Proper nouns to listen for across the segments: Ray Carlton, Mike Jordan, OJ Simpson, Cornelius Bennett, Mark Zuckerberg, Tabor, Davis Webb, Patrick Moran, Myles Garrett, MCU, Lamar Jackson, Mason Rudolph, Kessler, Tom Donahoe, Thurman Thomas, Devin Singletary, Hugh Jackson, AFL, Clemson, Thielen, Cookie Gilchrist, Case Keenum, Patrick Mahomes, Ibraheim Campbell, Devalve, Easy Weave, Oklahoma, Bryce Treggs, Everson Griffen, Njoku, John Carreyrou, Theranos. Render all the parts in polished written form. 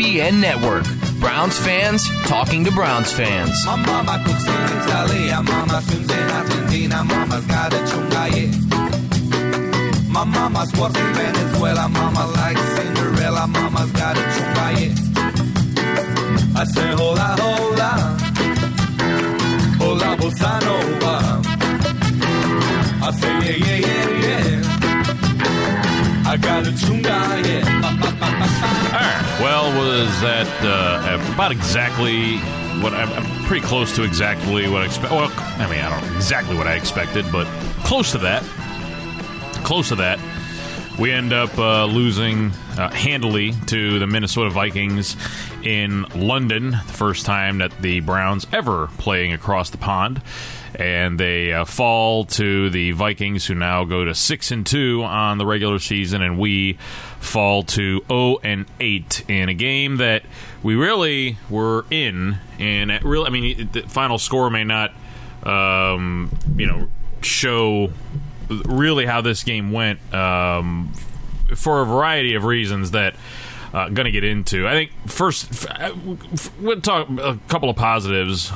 DBN Network. Browns fans talking to Browns fans. My mama cooks in Italy, mama swims in Argentina, mama's got a chunga, yeah. My mama's works in Venezuela, mama likes Cinderella, mama's got a chunga, yeah. I say hola, hola, hola bossa nova. I say yeah, yeah, yeah, yeah, I got a chunga, yeah. All right. Well, was that about exactly what I'm pretty close to exactly what I expect? Well, I mean, I don't know exactly what I expected, but close to that. Close to that. We end up losing handily to the Minnesota Vikings in London, the first time that the Browns ever playing across the pond. And they fall to the Vikings, who now go to 6-2 on the regular season, and we fall to 0-8 in a game that we really were in. And it really, I mean, the final score may not, show really how this game went for a variety of reasons that. Going to get into. I think first, we'll talk a couple of positives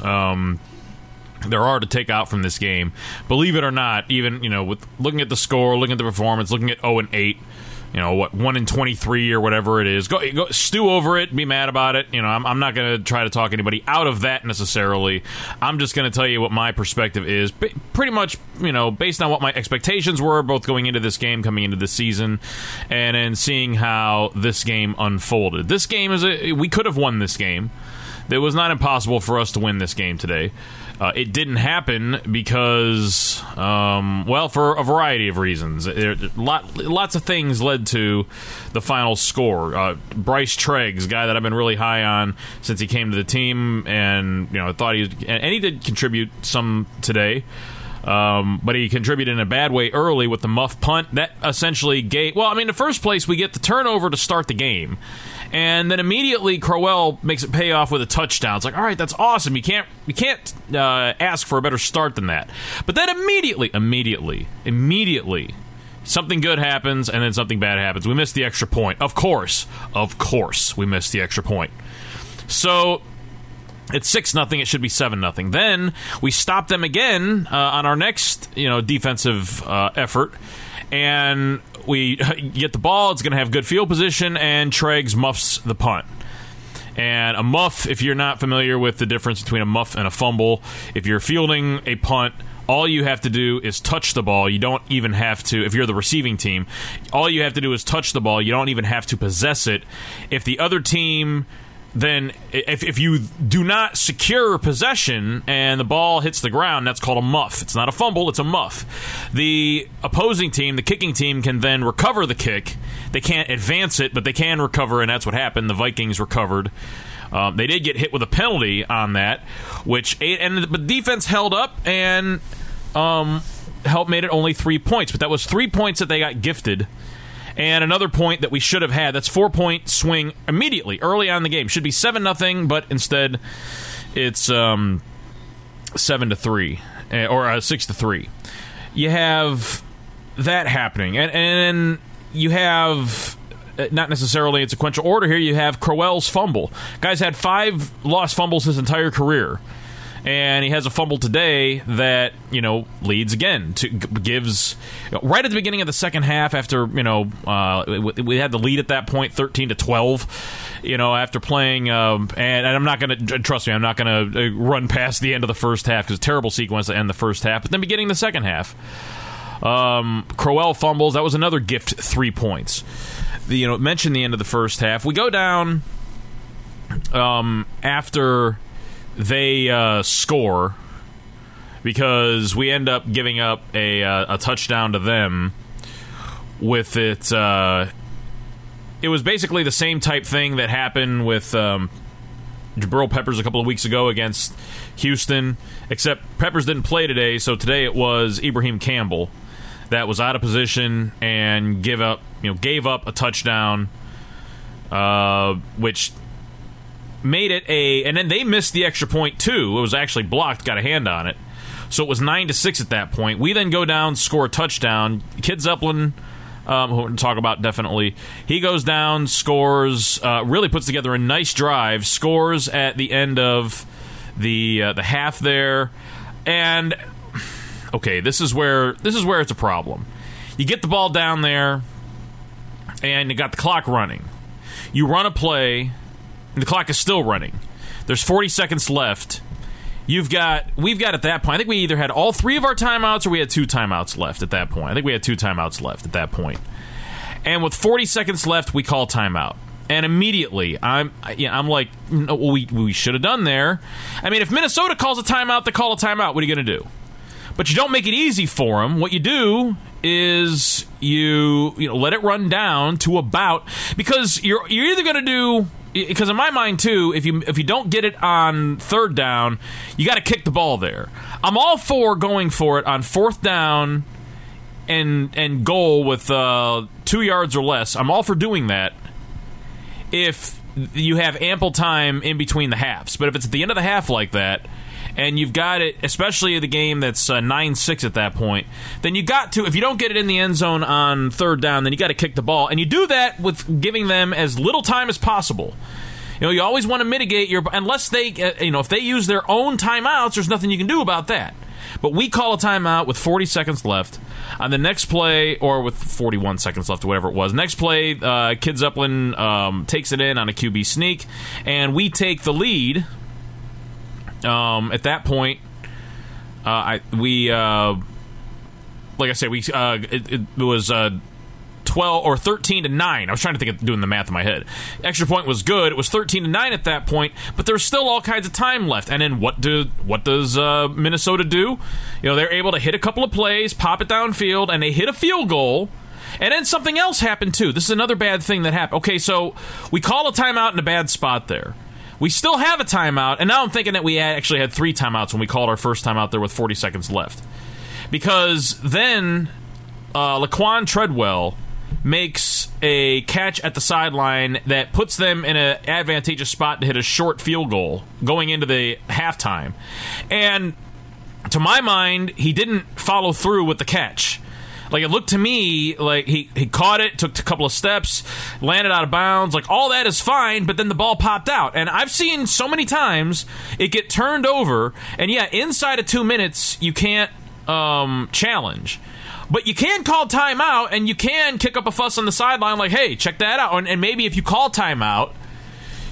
there are to take out from this game. Believe it or not, even with looking at the score, looking at the performance, looking at 0-8, 1-23 or whatever it is. Go stew over it, be mad about it. I'm not going to try to talk anybody out of that necessarily. I'm just going to tell you what my perspective is, pretty much, based on what my expectations were, both going into this game, coming into the season, and then seeing how this game unfolded. This game we could have won this game. It was not impossible for us to win this game today. It didn't happen because, for a variety of reasons. Lots of things led to the final score. Bryce Treggs, guy that I've been really high on since he came to the team, and he did contribute some today. But he contributed in a bad way early with the muff punt. That essentially in the first place, we get the turnover to start the game. And then immediately Crowell makes it pay off with a touchdown. It's like, all right, that's awesome. You can't ask for a better start than that. But then immediately, something good happens, and then something bad happens. We missed the extra point. Of course, we missed the extra point. So it's 6-0. It should be 7-0. Then we stop them again on our next, defensive effort, and we get the ball. It's going to have good field position, and Treggs muffs the punt. And a muff, if you're not familiar with the difference between a muff and a fumble, if you're fielding a punt, all you have to do is touch the ball. You don't even have to, if you're the receiving team, all you have to do is touch the ball. You don't even have to possess it. If the other team then, if you do not secure possession and the ball hits the ground, that's called a muff. It's not a fumble, it's a muff. The opposing team, the kicking team, can then recover the kick. They can't advance it, but they can recover, and that's what happened. The Vikings recovered. They did get hit with a penalty on that, but defense held up and helped made it only 3 points. But that was 3 points that they got gifted. And another point that we should have had, that's 4-point swing immediately, early on in the game. Should be 7-0, but instead it's 7-3, or 6-3. You have that happening. And you have, not necessarily in sequential order here, you have Crowell's fumble. Guy's had 5 lost fumbles his entire career. And he has a fumble today that, leads again, gives right at the beginning of the second half after, we had the lead at that point, 13-12, after playing. And I'm not going to, trust me, I'm not going to run past the end of the first half because terrible sequence to end the first half. But then beginning the second half, Crowell fumbles. That was another gift 3 points. Mentioned the end of the first half. We go down after they score because we end up giving up a touchdown to them with it. It was basically the same type thing that happened with Jabril Peppers a couple of weeks ago against Houston, except Peppers didn't play today, so today it was Ibraheim Campbell that was out of position and gave up a touchdown, which made it and then they missed the extra point too. It was actually blocked, got a hand on it. So it was 9-6 at that point. We then go down, score a touchdown. Kid Zeppelin who we'll talk about definitely. He goes down, scores, really puts together a nice drive, scores at the end of the half there. And okay, this is where it's a problem. You get the ball down there, and you got the clock running. You run a play, and the clock is still running. There's 40 seconds left. We've got at that point, I think we either had all three of our timeouts or we had two timeouts left at that point. And with 40 seconds left, we call timeout. And immediately, I'm like, no, we should have done there. I mean, if Minnesota calls a timeout, they call a timeout. What are you going to do? But you don't make it easy for them. What you do is you let it run down to about, because you're either going to do, because in my mind too, if you don't get it on third down, you got to kick the ball there. I'm all for going for it on fourth down and goal with 2 yards or less. I'm all for doing that if you have ample time in between the halves. But if it's at the end of the half like that, and you've got it, especially the game that's 9-6 at that point, then you got to, if you don't get it in the end zone on third down, then you got to kick the ball. And you do that with giving them as little time as possible. You know, you always want to mitigate your, unless they, if they use their own timeouts, there's nothing you can do about that. But we call a timeout with 40 seconds left. On the next play, or with 41 seconds left, or whatever it was, next play, Kid Zeppelin takes it in on a QB sneak, and we take the lead. At that point, it was 12 or 13-9. I was trying to think of doing the math in my head. Extra point was good. It was 13-9 at that point, but there's still all kinds of time left. And then what does Minnesota do? You know, they're able to hit a couple of plays, pop it downfield, and they hit a field goal. And then something else happened too. This is another bad thing that happened. Okay, so we call a timeout in a bad spot there. We still have a timeout, and now I'm thinking that we actually had three timeouts when we called our first timeout there with 40 seconds left. Because then Laquon Treadwell makes a catch at the sideline that puts them in an advantageous spot to hit a short field goal going into the halftime. And to my mind, he didn't follow through with the catch. Like, it looked to me like he caught it, took a couple of steps, landed out of bounds. Like, all that is fine, but then the ball popped out. And I've seen so many times it get turned over. And, yeah, inside of 2 minutes, you can't challenge. But you can call timeout, and you can kick up a fuss on the sideline like, hey, check that out. And maybe if you call timeout,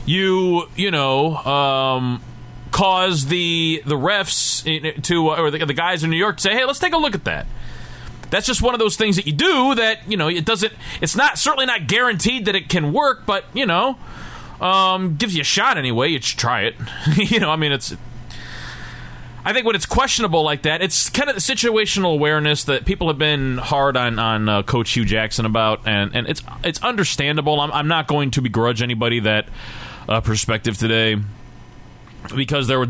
you cause the refs to, or the guys in New York to say, hey, let's take a look at that. That's just one of those things that you do that, it doesn't, it's not, certainly not guaranteed that it can work, but, gives you a shot anyway. You should try it. I think when it's questionable like that, it's kind of the situational awareness that people have been hard on Coach Hugh Jackson about, and it's understandable. I'm not going to begrudge anybody that perspective today. Because there was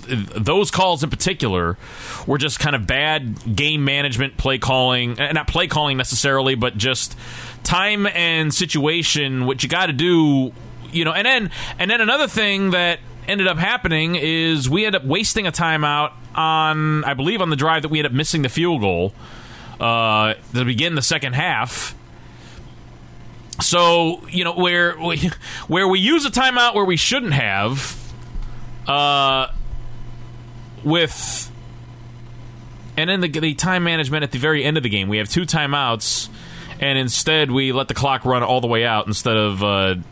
those calls in particular were just kind of bad game management, play calling, not play calling necessarily, but just time and situation, what you got to do, and then another thing that ended up happening is we end up wasting a timeout on, I believe, on the drive that we end up missing the field goal to begin the second half. So, where we use a timeout where we shouldn't have, and then the time management at the very end of the game. We have two timeouts, and instead we let the clock run all the way out instead of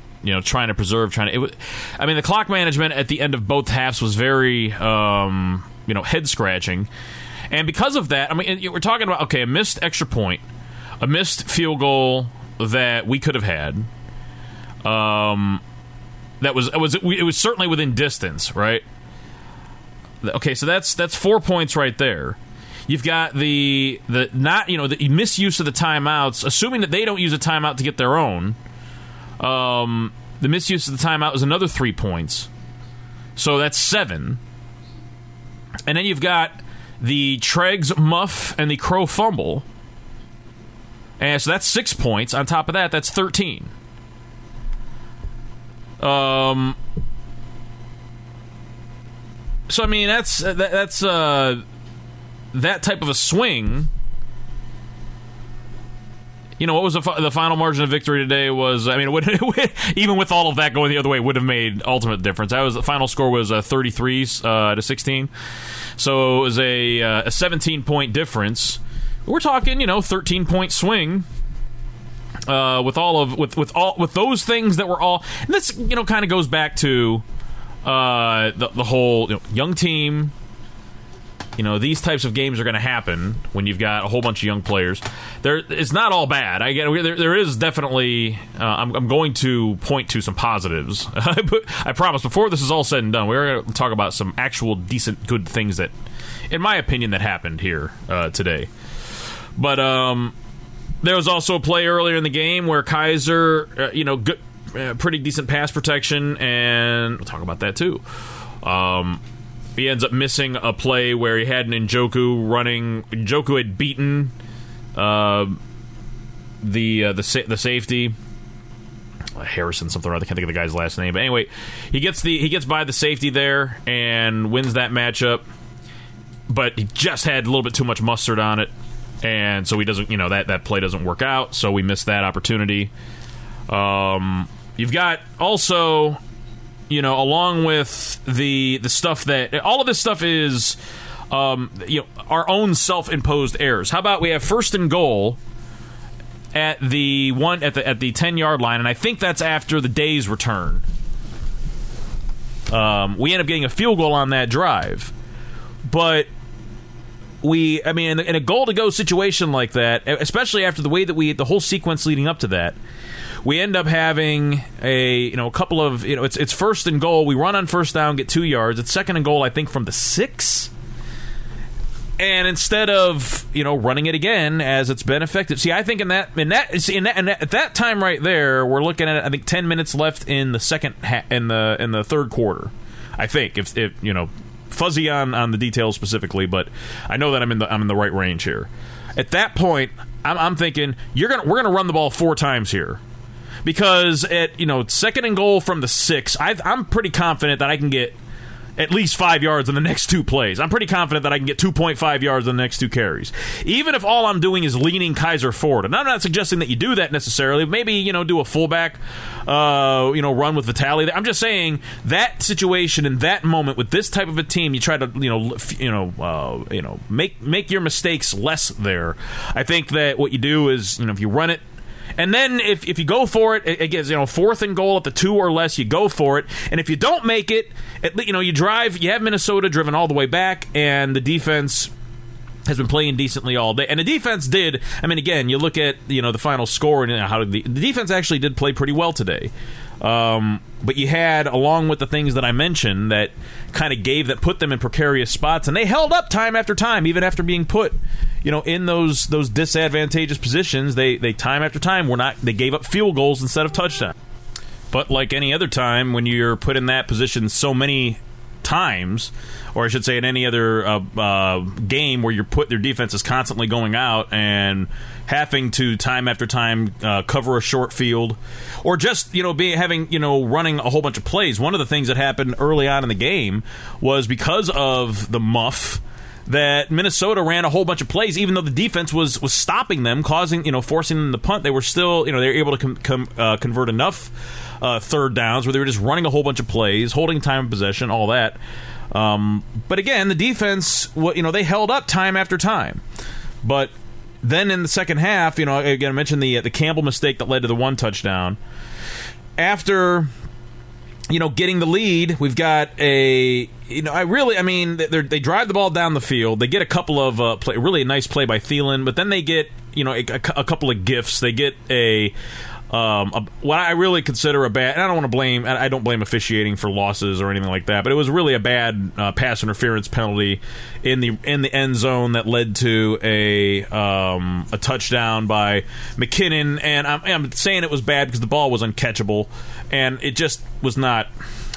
trying to preserve. The clock management at the end of both halves was very head scratching, and because of that, we're talking about a missed extra point, a missed field goal that we could have had. It was certainly within distance, right? Okay, so that's 4 points right there. You've got the misuse of the timeouts, assuming that they don't use a timeout to get their own. The misuse of the timeout was another 3 points, so that's 7. And then you've got the Treggs muff and the Crow fumble, and so that's 6 points. On top of that, that's 13. So that's that type of a swing you know, what was the final margin of victory today was, I mean, even with all of that going the other way, would have made ultimate difference. The final score was 33-16. So it was a 17-point difference. We're talking, 13-point swing. With those things that were all, and this kind of goes back to the whole young team. These types of games are going to happen when you've got a whole bunch of young players. It's not all bad. I get there is definitely. I'm going to point to some positives. I promise. Before this is all said and done, we're going to talk about some actual decent, good things that, in my opinion, that happened here today. But there was also a play earlier in the game where Kizer, good, pretty decent pass protection, and we'll talk about that too. He ends up missing a play where he had an Njoku running. Njoku had beaten the safety Harrison something or other. I can't think of the guy's last name. But anyway, he gets by the safety there and wins that matchup. But he just had a little bit too much mustard on it, and so he doesn't. That play doesn't work out. So we missed that opportunity. You've got also. Along with the stuff that all of this stuff is, our own self-imposed errors. How about we have first and goal at the at the 10-yard line, and I think that's after the day's return. We end up getting a field goal on that drive, but in a goal to go situation like that, especially after the way that the whole sequence leading up to that. We end up having a couple of it's first and goal. We run on first down, get 2 yards. It's second and goal, I think, from the 6. And instead of running it again as it's been effective, see, I think in that at that time right there, we're looking at I think 10 minutes left in the second in the third quarter. I think if fuzzy on the details specifically, but I know that I'm in the right range here. At that point, I'm thinking we're gonna run the ball 4 times here. Because at second and goal from the 6, I'm pretty confident that I can get at least 5 yards in the next 2 plays. I'm pretty confident that I can get 2.5 yards in the next 2 carries. Even if all I'm doing is leaning Kizer forward. And I'm not suggesting that you do that necessarily. Maybe, do a fullback, run with Vitale. I'm just saying that situation in that moment with this type of a team, you try to, make your mistakes less there. I think that what you do is, if you run it, and then if you go for it, it gets, fourth and goal at the 2 or less, you go for it. And if you don't make it, you have Minnesota driven all the way back, and the defense has been playing decently all day. And the defense did, you look at, the final score, and how did the defense actually did play pretty well today. But you had, along with the things that I mentioned, that kind of put them in precarious spots, and they held up time after time, even after being put, in those disadvantageous positions. They time after time they gave up field goals instead of touchdowns. But like any other time, when you're put in that position so many times, or I should say, in any other game where their defense is constantly going out and having to time after time cover a short field, or just running a whole bunch of plays. One of the things that happened early on in the game was because of the muff that Minnesota ran a whole bunch of plays, even though the defense was stopping them, causing forcing them to punt. They were still they were able to convert enough third downs where they were just running a whole bunch of plays, holding time of possession, all that. But again, the defense, they held up time after time. But then in the second half, again, I mentioned the Campbell mistake that led to the 1 touchdown. After, getting the lead, we've got they drive the ball down the field. They get a couple of really a nice play by Thielen, but then they get, a couple of gifts. They get what I really consider a bad, and I don't blame officiating for losses or anything like that, but it was really a bad pass interference penalty in the end zone that led to a touchdown by McKinnon, and I'm saying it was bad because the ball was uncatchable, and it just was not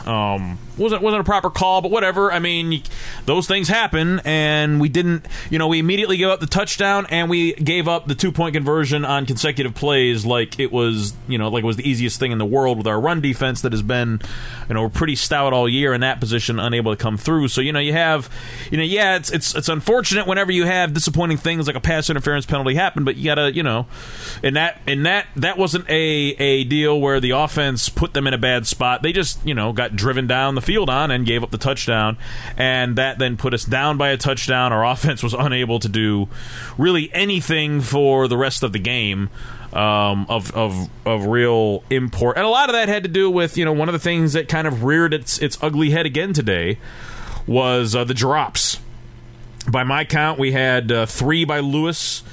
Wasn't a proper call, but whatever. I mean, those things happen, and we didn't. You know, we immediately gave up the touchdown, and we gave up the 2-point conversion on consecutive plays, like it was, you know, like it was the easiest thing in the world with our run defense that has been, you know, pretty stout all year in that position, unable to come through. So, you know, you have, you know, yeah, it's unfortunate whenever you have disappointing things like a pass interference penalty happen, but you gotta, you know, and that wasn't a deal where the offense put them in a bad spot. They just, you know, got driven down the field on and gave up the touchdown, and that then put us down by a touchdown. Our offense was unable to do really anything for the rest of the game of real import, and a lot of that had to do with, you know, one of the things that kind of reared its ugly head again today was the drops. By my count, we had 3 by Lewis,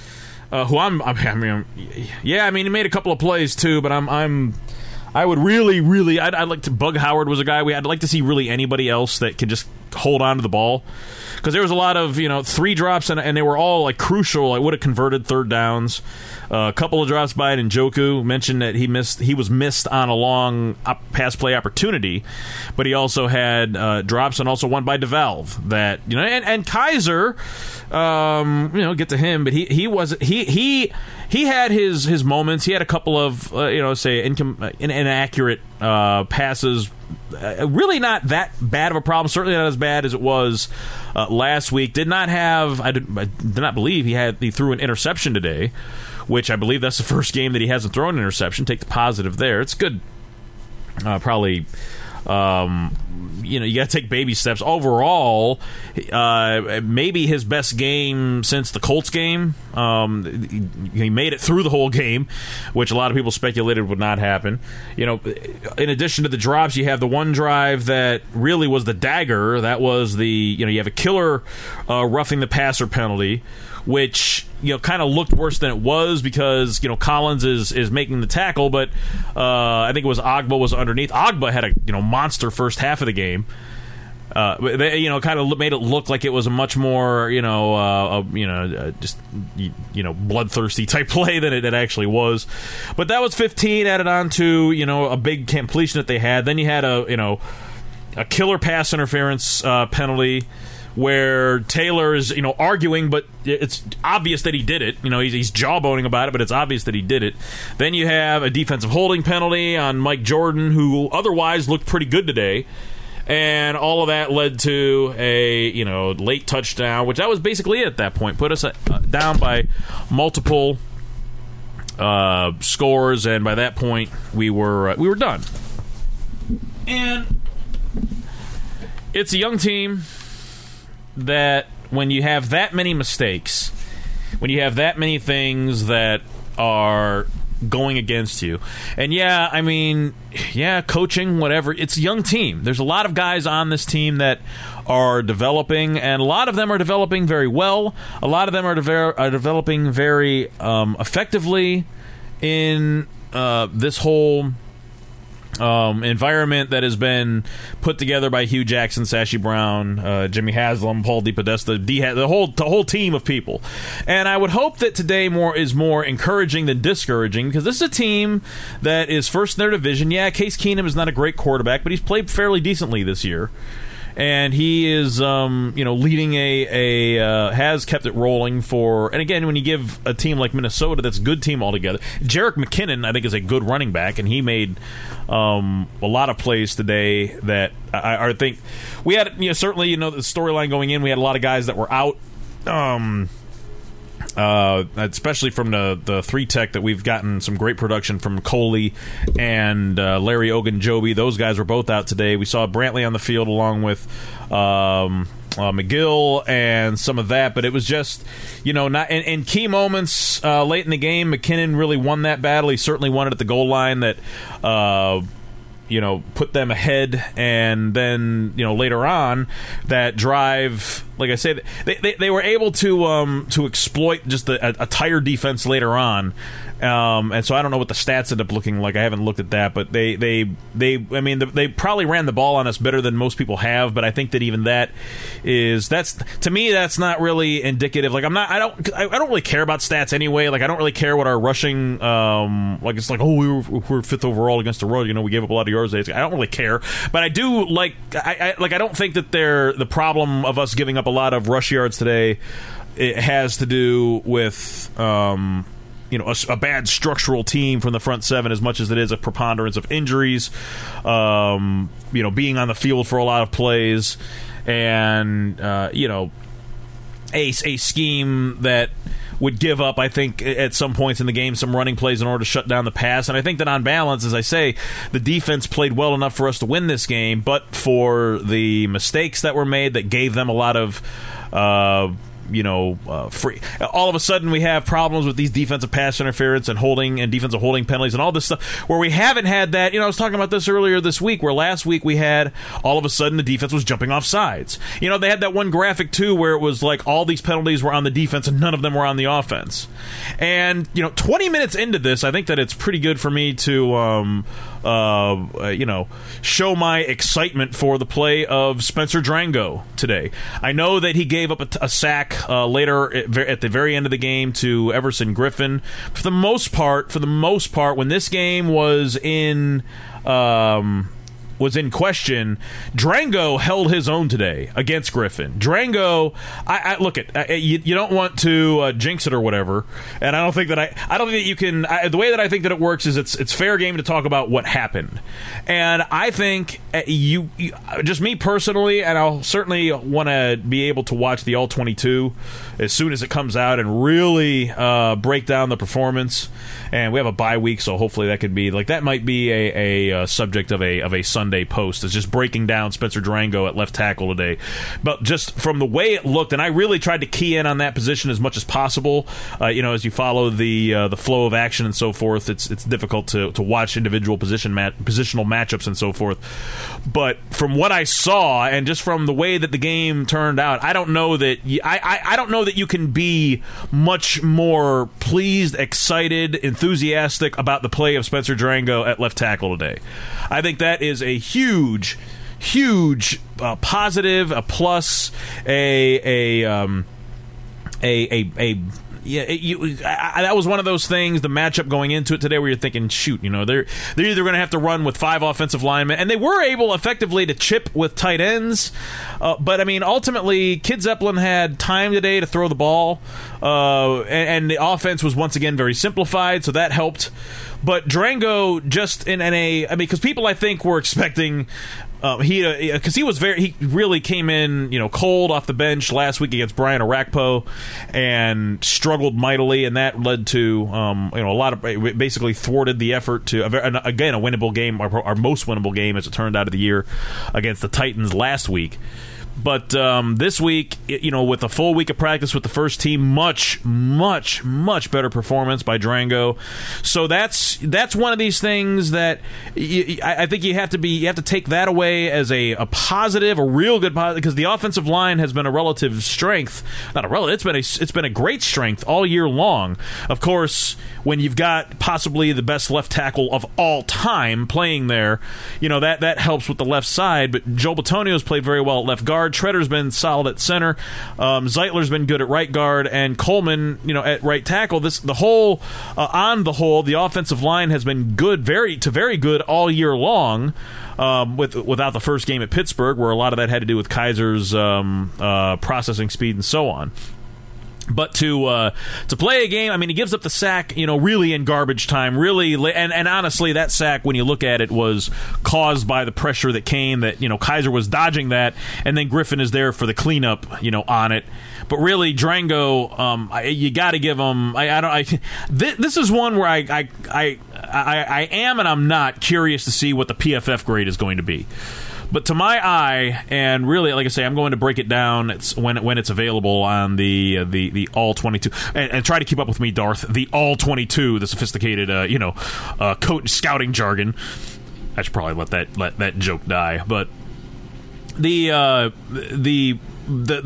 who I mean, he made a couple of plays too, but I would really, I'd like to. Bug Howard was a guy I'd like to see really anybody else that could just hold on to the ball, because there was a lot of, you know, 3 drops, and they were all like crucial. I would have converted third downs. A couple of drops by Njoku, mentioned that he was missed on a long pass play opportunity, but he also had drops, and also one by DeValve that, you know, and Kizer, you know, get to him, but he had his moments. He had a couple of you know, say inaccurate passes. Really not that bad of a problem. Certainly not as bad as it was last week. I did not believe he threw an interception today, which I believe that's the first game that he hasn't thrown an interception. Take the positive there. It's good. Probably. You know, you got to take baby steps. Overall, maybe his best game since the Colts game. He made it through the whole game, which a lot of people speculated would not happen. You know, in addition to the drops, you have the one drive that really was the dagger. That was the, you know, you have a killer roughing the passer penalty, which, you know, kind of looked worse than it was, because, you know, Collins is making the tackle, but I think it was Ogbah was underneath. Ogbah had a, you know, monster first half of the game. They, you know, kind of made it look like it was a much more, you know, bloodthirsty type play than it actually was. But that was 15 added on to, you know, a big completion that they had. Then you had a killer pass interference penalty, where Taylor is, you know, arguing, but it's obvious that he did it. You know, he's jawboning about it, but it's obvious that he did it. Then you have a defensive holding penalty on Mike Jordan, who otherwise looked pretty good today. And all of that led to a, you know, late touchdown, which that was basically it at that point. Put us down by multiple scores, and by that point we were done. And it's a young team that when you have that many mistakes, when you have that many things that are going against you, and yeah, I mean, yeah, coaching, whatever, it's a young team. There's a lot of guys on this team that are developing, and a lot of them are developing very well. A lot of them are developing very effectively in this whole environment that has been put together by Hugh Jackson, Sashi Brown, Jimmy Haslam, Paul DePodesta, the whole team of people. And I would hope that today is more encouraging than discouraging, because this is a team that is first in their division. Yeah, Case Keenum is not a great quarterback, but he's played fairly decently this year, and he is, you know, leading has kept it rolling for. And again, when you give a team like Minnesota, that's a good team altogether. Jerick McKinnon, I think, is a good running back, and he made a lot of plays today that I think we had. You know, certainly, you know, the storyline going in, we had a lot of guys that were out. Especially from the three tech, that we've gotten some great production from Coley and Larry Ogunjobi. Those guys were both out today. We saw Brantley on the field along with McGill and some of that, but it was just, you know, not in key moments late in the game. McKinnon really won that battle. He certainly won it at the goal line that you know, put them ahead, and then, you know, later on that drive, like I said, they were able to exploit just a tired defense later on, and so I don't know what the stats end up looking like. I haven't looked at that, but they I mean, they probably ran the ball on us better than most people have, but I think that even that's to me, that's not really indicative. Like, I don't really care about stats anyway. Like, I don't really care what our rushing like it's like, oh, we were fifth overall against the road, you know, we gave up a lot of yours. I don't really care, but I do like. I don't think that they're the problem of us giving up a lot of rush yards today. It has to do with a bad structural team from the front seven as much as it is a preponderance of injuries. Being on the field for a lot of plays, and a scheme that would give up, I think, at some points in the game, some running plays in order to shut down the pass. And I think that on balance, as I say, the defense played well enough for us to win this game, but for the mistakes that were made that gave them a lot of, free. All of a sudden, we have problems with these defensive pass interference and holding and defensive holding penalties and all this stuff where we haven't had that. I was talking about this earlier this week, where last week we had all of a sudden the defense was jumping off sides. They had that one graphic too where it was like all these penalties were on the defense and none of them were on the offense. And 20 minutes into this, I think that it's pretty good for me to show my excitement for the play of Spencer Drango today. I know that he gave up a sack later at the very end of the game to Everson Griffen. For the most part, when this game was in question, Drango held his own today against Griffen. Drango, you don't want to jinx it or whatever, and I don't think that the way that I think that it works is it's fair game to talk about what happened, and I think you just me personally, and I'll certainly want to be able to watch the All-22 as soon as it comes out and really break down the performance. And we have a bye week, so hopefully that could be that might be a subject of a Sunday post, is just breaking down Spencer Drango at left tackle today. But just from the way it looked, and I really tried to key in on that position as much as possible. As you follow the flow of action and so forth, it's difficult to watch individual positional matchups and so forth. But from what I saw, and just from the way that the game turned out, I don't know that you can be much more pleased, excited, enthusiastic about the play of Spencer Drango at left tackle today. I think that is a huge positive, a plus, that was one of those things, the matchup going into it today, where you're thinking, shoot, they're either going to have to run with five offensive linemen, and they were able effectively to chip with tight ends, but ultimately Kid Zeppelin had time today to throw the ball, and the offense was once again very simplified, so that helped. But Drango just because people, I think, were expecting he really came in, cold off the bench last week against Brian Arakpo and struggled mightily, and that led to a lot of, basically thwarted the effort to again a winnable game, our most winnable game as it turned out of the year, against the Titans last week. But this week, with a full week of practice with the first team, much better performance by Drango. So that's one of these things that I think you have to take that away as a positive, a real good positive, because the offensive line has been a relative strength, it's been a great strength all year long. Of course, when you've got possibly the best left tackle of all time playing there, that helps with the left side. But Joel Bitonio has played very well at left guard. Treader's been solid at center. Zeitler's been good at right guard, and Coleman, at right tackle. On the whole, the offensive line has been good, very good all year long. Without the first game at Pittsburgh, where a lot of that had to do with Kaiser's processing speed and so on. But to play a game, he gives up the sack, really in garbage time, really, and honestly, that sack, when you look at it, was caused by the pressure that came. That Kizer was dodging that, and then Griffen is there for the cleanup, on it. But really, Drango, you got to give him. This is one where I am and I'm not curious to see what the PFF grade is going to be. But to my eye, and really, like I say, I'm going to break it down when it's available on the All-22, and try to keep up with me, Darth. The All-22, the sophisticated, coach scouting jargon. I should probably let that joke die. But the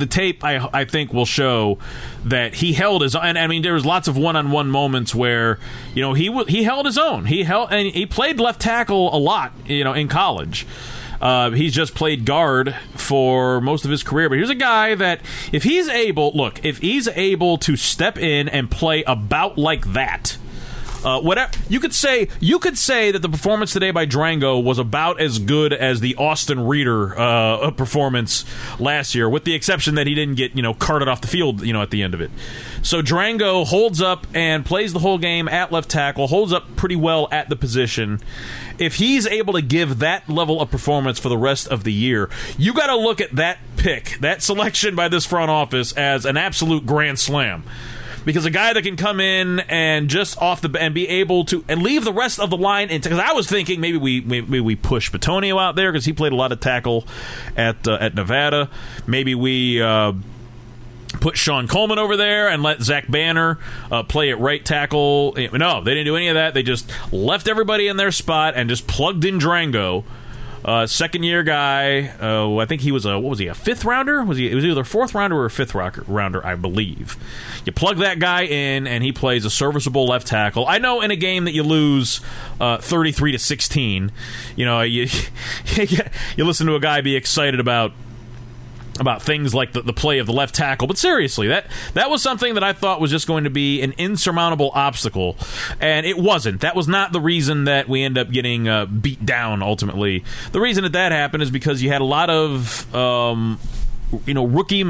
tape, I think, will show that he held his own. And there was lots of one-on-one moments where he held his own. And he played left tackle a lot, in college. He's just played guard for most of his career. But here's a guy that if he's able to step in and play about like that, Whatever you could say that the performance today by Drango was about as good as the Austin Reeder performance last year, with the exception that he didn't get carted off the field at the end of it. So Drango holds up and plays the whole game at left tackle, holds up pretty well at the position. If he's able to give that level of performance for the rest of the year, you got to look at that pick, that selection by this front office, as an absolute grand slam. Because a guy that can come in and just and be able to and leave the rest of the line, because I was thinking maybe we push Bitonio out there because he played a lot of tackle at Nevada. Maybe we put Sean Coleman over there and let Zach Banner play at right tackle. No, they didn't do any of that. They just left everybody in their spot and just plugged in Drango. Second-year guy, I think he was a fifth-rounder? It was either a fourth-rounder or a fifth-rounder, I believe. You plug that guy in, and he plays a serviceable left tackle. I know in a game that you lose 33-16, you listen to a guy be excited about things like the play of the left tackle. But seriously, that was something that I thought was just going to be an insurmountable obstacle, and it wasn't. That was not the reason that we end up getting beat down, ultimately. The reason that happened is because you had a lot of rookie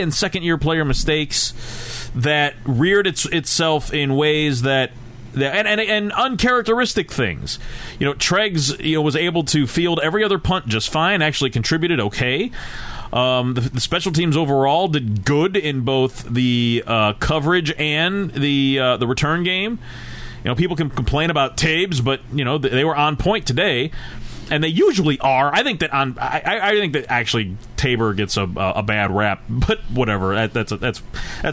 and second-year player mistakes that reared itself in ways that and uncharacteristic things. Treggs was able to field every other punt just fine, actually contributed okay. The special teams overall did good in both the coverage and the return game. People can complain about Tabes, but they were on point today, and they usually are. I think that actually Tabor gets a bad rap, but whatever. That's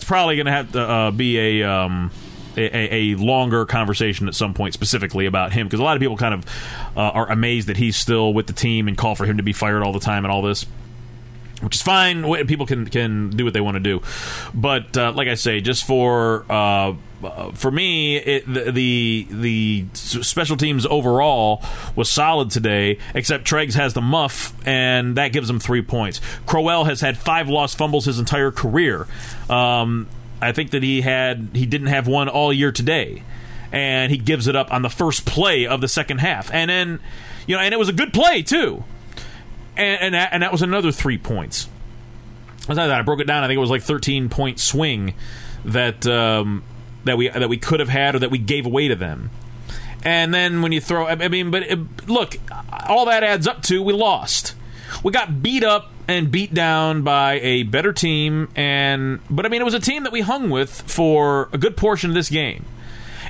probably going to have to be a longer conversation at some point specifically about him, because a lot of people kind of are amazed that he's still with the team and call for him to be fired all the time and all this. Which is fine. People can do what they want to do, but like I say, just for me, the special teams overall was solid today. Except Treggs has the muff, and that gives him 3 points. Crowell has had 5 lost fumbles his entire career. I think that he didn't have one all year today, and he gives it up on the first play of the second half, and then and it was a good play too. And that was another 3 points. I broke it down. I think it was like 13-point swing that we could have had or that we gave away to them. And then when you throw, look, all that adds up to we lost. We got beat up and beat down by a better team, but it was a team that we hung with for a good portion of this game.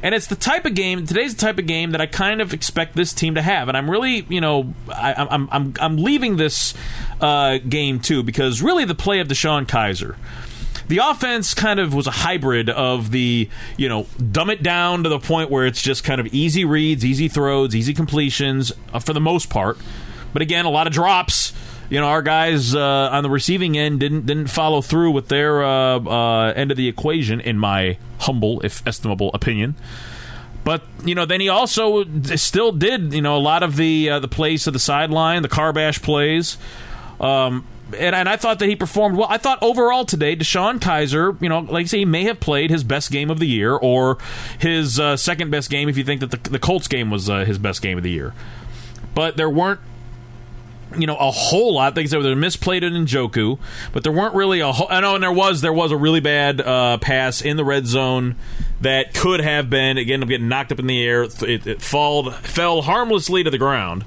And it's the type of game. Today's the type of game that I kind of expect this team to have, and I'm really, I'm leaving this game too because really the play of DeShone Kizer, the offense kind of was a hybrid of the dumb it down to the point where it's just kind of easy reads, easy throws, easy completions for the most part, but again a lot of drops. Our guys on the receiving end didn't follow through with their end of the equation, in my humble, if estimable, opinion. But then he also still did a lot of the plays to the sideline, the car bash plays, and I thought that he performed well. I thought overall today, DeShone Kizer, like I say, he may have played his best game of the year, or his second best game if you think that the Colts game was his best game of the year. But there weren't a whole lot. Things that were misplayed in Njoku, but there weren't really a whole. I know, and there was a really bad pass in the red zone that could have been again getting knocked up in the air. It fell harmlessly to the ground,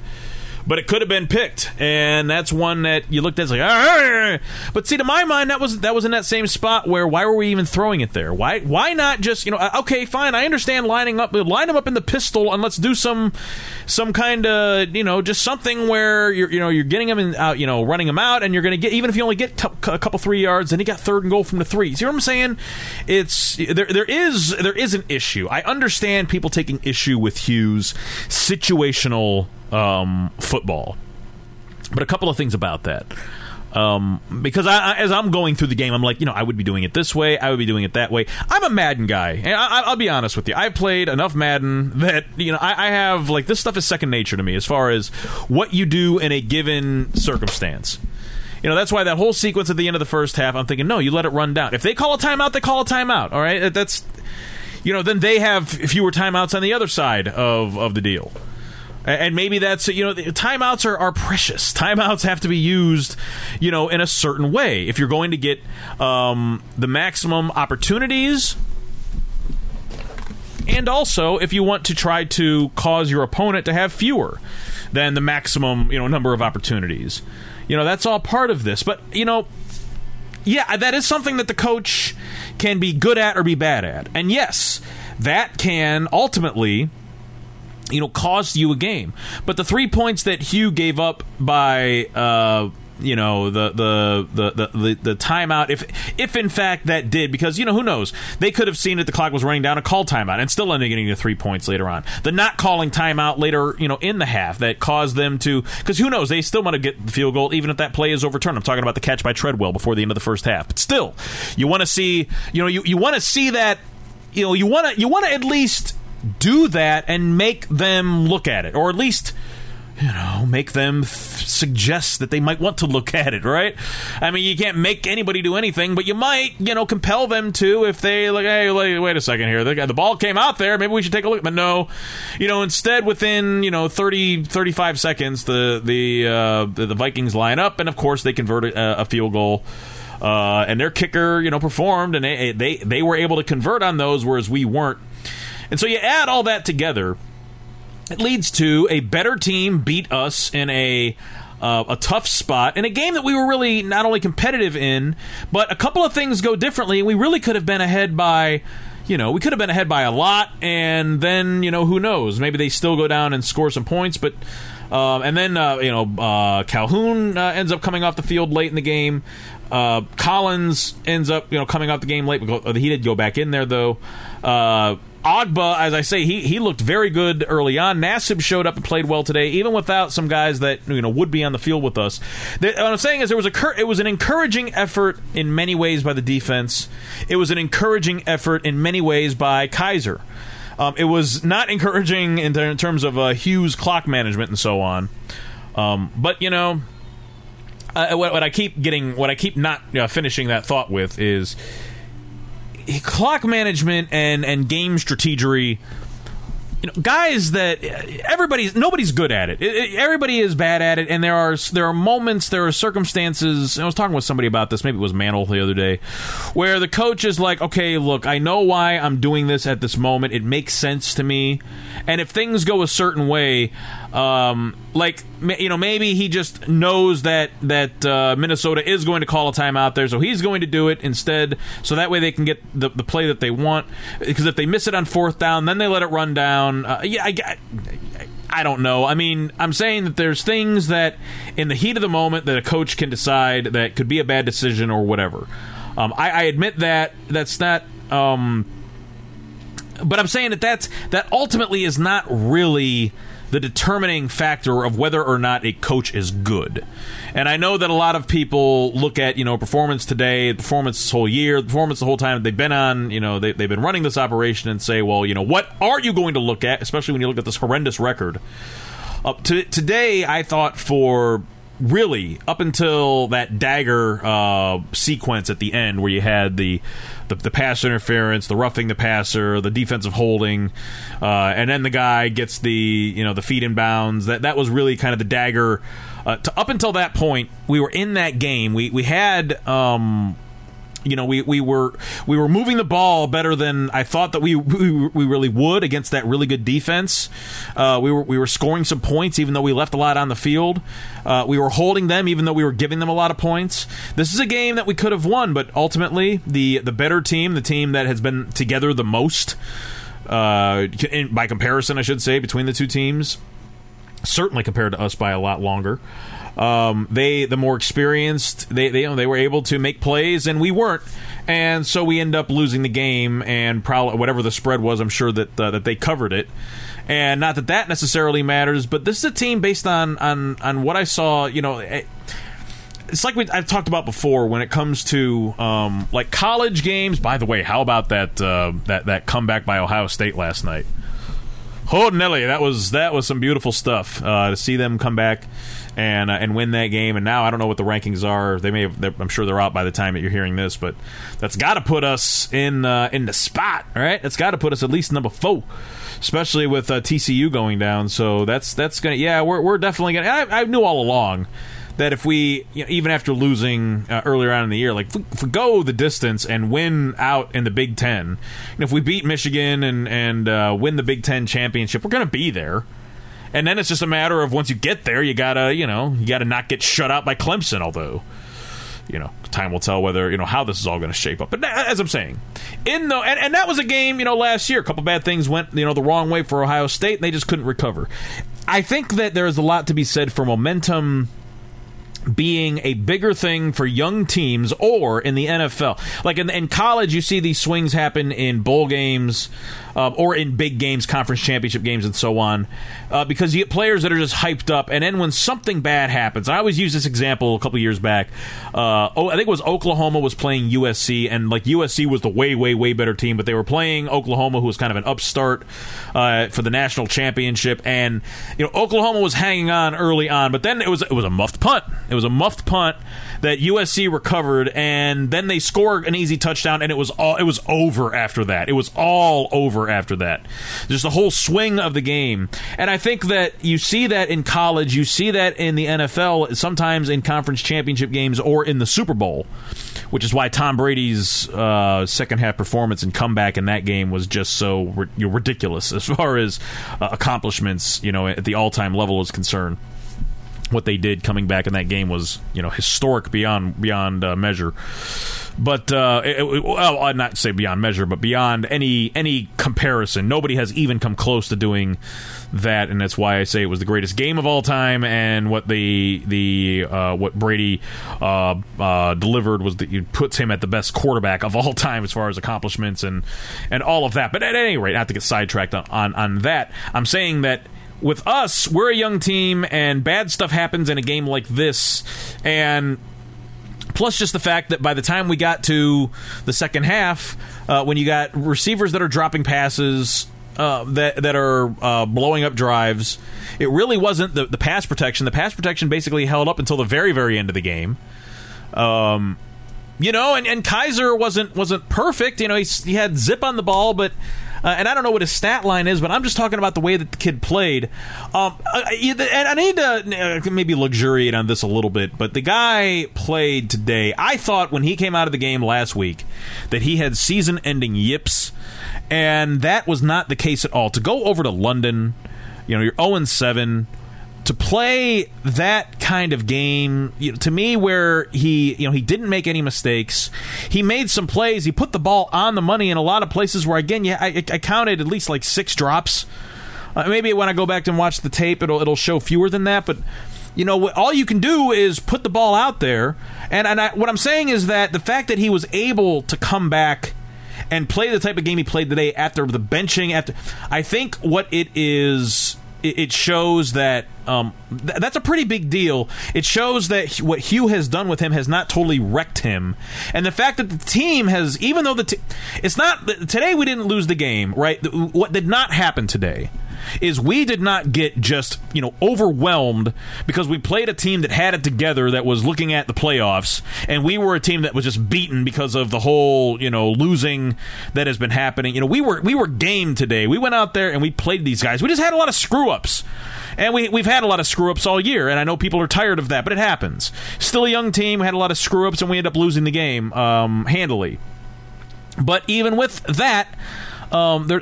but it could have been picked, and that's one that you looked at like. Arr! But see, to my mind, that was in that same spot where why were we even throwing it there? Why not just okay, fine, I understand line them up in the pistol, and let's do some kind of just something where you're getting them out, running them out, and you're going to get, even if you only get a couple 3 yards, and he got third and goal from the three. See what I'm saying? It's there is an issue. I understand people taking issue with Hugh's situational football, but a couple of things about that, because as I'm going through the game, I'm like, I would be doing it this way, I would be doing it that way. I'm a Madden guy, and I'll be honest with you, I've played enough Madden that I have, like, this stuff is second nature to me as far as what you do in a given circumstance. That's why that whole sequence at the end of the first half, I'm thinking, no, you let it run down. If they call a timeout, they call a timeout. All right, that's you know, then they have fewer timeouts on the other side of the deal. And maybe that's, you know, timeouts are precious. Timeouts have to be used, you know, in a certain way. If you're going to get the maximum opportunities, and also if you want to try to cause your opponent to have fewer than the maximum, you know, number of opportunities. You know, that's all part of this. But, you know, yeah, that is something that the coach can be good at or be bad at. And yes, that can ultimately, you know, cost you a game. But the 3 points that Hugh gave up by, you know, the timeout, if in fact that did, because, you know, who knows? They could have seen that the clock was running down and called timeout and still ended up getting the 3 points later on. The not calling timeout later, you know, in the half that caused them to, because who knows? They still want to get the field goal even if that play is overturned. I'm talking about the catch by Treadwell before the end of the first half. But still, you want to see, you know, you want to see that, you know, you want to at least do that and make them look at it, or at least, you know, make them suggest that they might want to look at it, right? I mean, you can't make anybody do anything, but you might, you know, compel them to, if they, like, hey, wait a second here, the ball came out there, maybe we should take a look. But no, you know, instead within, you know, 30, 35 seconds, the Vikings line up, and of course they convert a field goal. And their kicker, you know, performed, and they were able to convert on those, whereas we weren't. And so you add all that together, it leads to a better team beat us in a tough spot, in a game that we were really not only competitive in, but a couple of things go differently, and we really could have been ahead by, you know, we could have been ahead by a lot, and then, you know, who knows? Maybe they still go down and score some points, but and then, you know, Calhoun ends up coming off the field late in the game. Collins ends up, you know, coming off the game late. He did go back in there, though. Ogbah, as I say, he looked very good early on. Nassib showed up and played well today, even without some guys that, you know, would be on the field with us. What I'm saying is it was an encouraging effort in many ways by the defense. It was an encouraging effort in many ways by Kizer. It was not encouraging in terms of Hugh's clock management and so on. But, you know, what I keep not finishing that thought with is, clock management and game strategery, you know, guys that nobody's good at it. Everybody is bad at it, and there are moments, there are circumstances. I was talking with somebody about this, maybe it was Mantle the other day, where the coach is like, okay, look, I know why I'm doing this at this moment. It makes sense to me. And if things go a certain way, like, you know, maybe he just knows that Minnesota is going to call a timeout there, so he's going to do it instead, so that way they can get the play that they want. Because if they miss it on fourth down, then they let it run down. I don't know. I mean, I'm saying that there's things that, in the heat of the moment, that a coach can decide that could be a bad decision or whatever. I admit that. That's not. But I'm saying that ultimately is not really the determining factor of whether or not a coach is good. And I know that a lot of people look at, you know, performance today, performance this whole year, performance the whole time they've been on, you know, they've been running this operation, and say, well, you know, what are you going to look at, especially when you look at this horrendous record? Up to today, I thought, for really up until that dagger sequence at the end where you had the pass interference, the roughing the passer, the defensive holding, and then the guy gets the, you know, the feet in bounds. That was really kind of the dagger. Up until that point, we were in that game. We had you know, we were moving the ball better than I thought that we really would against that really good defense. We were scoring some points even though we left a lot on the field. We were holding them even though we were giving them a lot of points. This is a game that we could have won, but ultimately the better team, the team that has been together the most, by comparison, I should say, between the two teams, certainly compared to us by a lot longer. The more experienced, they you know, they were able to make plays, and we weren't, and so we end up losing the game. And probably whatever the spread was, I'm sure that they covered it, and not that necessarily matters. But this is a team based on what I saw. You know, it's like I've talked about before when it comes to like college games. By the way, how about that comeback by Ohio State last night? Oh, Nelly, that was some beautiful stuff to see them come back and win that game. And now I don't know what the rankings are. They may have, I'm sure they're out by the time that you're hearing this, but that's got to put us in the spot, all right? That's got to put us at least number 4, especially with TCU going down. So that's gonna, yeah, we're definitely gonna. I knew all along that if we, you know, even after losing earlier on in the year, like if we go the distance and win out in the Big Ten, and if we beat Michigan and win the Big Ten championship, we're gonna be there. And then it's just a matter of once you get there, you gotta not get shut out by Clemson. Although, you know, time will tell whether, you know, how this is all going to shape up. But as I'm saying, and that was a game, you know, last year, a couple bad things went, you know, the wrong way for Ohio State, and they just couldn't recover. I think that there is a lot to be said for momentum being a bigger thing for young teams, or in the NFL. Like in college, you see these swings happen in bowl games or in big games, conference championship games and so on, because you get players that are just hyped up. And then when something bad happens, I always use this example a couple years back. I think it was Oklahoma was playing USC, and like USC was the way, way, way better team, but they were playing Oklahoma, who was kind of an upstart for the national championship. And, you know, Oklahoma was hanging on early on, but then it was a muffed punt. It was a muffed punt that USC recovered, and then they scored an easy touchdown, and it was over after that. It was all over after that. Just the whole swing of the game. And I think that you see that in college, you see that in the NFL, sometimes in conference championship games or in the Super Bowl, which is why Tom Brady's second-half performance and comeback in that game was just so ridiculous as far as accomplishments, you know, at the all-time level is concerned. What they did coming back in that game was, you know, historic beyond measure. But I'd not say beyond measure, but beyond any comparison. Nobody has even come close to doing that, and that's why I say it was the greatest game of all time. And what what Brady delivered was that it puts him at the best quarterback of all time as far as accomplishments and all of that. But at any rate, not to get sidetracked on that, I'm saying that. With us, we're a young team, and bad stuff happens in a game like this, and plus just the fact that by the time we got to the second half, when you got receivers that are dropping passes, that are blowing up drives, it really wasn't the pass protection. The pass protection basically held up until the very, very end of the game. You know, and Kizer wasn't perfect. You know, he had zip on the ball, but... and I don't know what his stat line is, but I'm just talking about the way that the kid played. And I need to maybe luxuriate on this a little bit, but the guy played today. I thought when he came out of the game last week that he had season-ending yips, and that was not the case at all. To go over to London, you know, you're 0-7. To play that kind of game, you know, to me, where he didn't make any mistakes, he made some plays, he put the ball on the money in a lot of places where, again, yeah, I counted at least like 6 drops. Maybe when I go back and watch the tape, it'll show fewer than that, but you know, all you can do is put the ball out there. And what I'm saying is that the fact that he was able to come back and play the type of game he played today after the benching, I think what it is. It shows that that's a pretty big deal. It shows that what Hugh has done with him has not totally wrecked him. And the fact that the team has, even though it's not, today we didn't lose the game, right? What did not happen today is we did not get just, you know, overwhelmed because we played a team that had it together, that was looking at the playoffs, and we were a team that was just beaten because of the whole, you know, losing that has been happening. You know, we were game today. We went out there and we played these guys. We just had a lot of screw-ups. And we've had a lot of screw-ups all year, and I know people are tired of that, but it happens. Still a young team, we had a lot of screw-ups, and we end up losing the game handily. But even with that...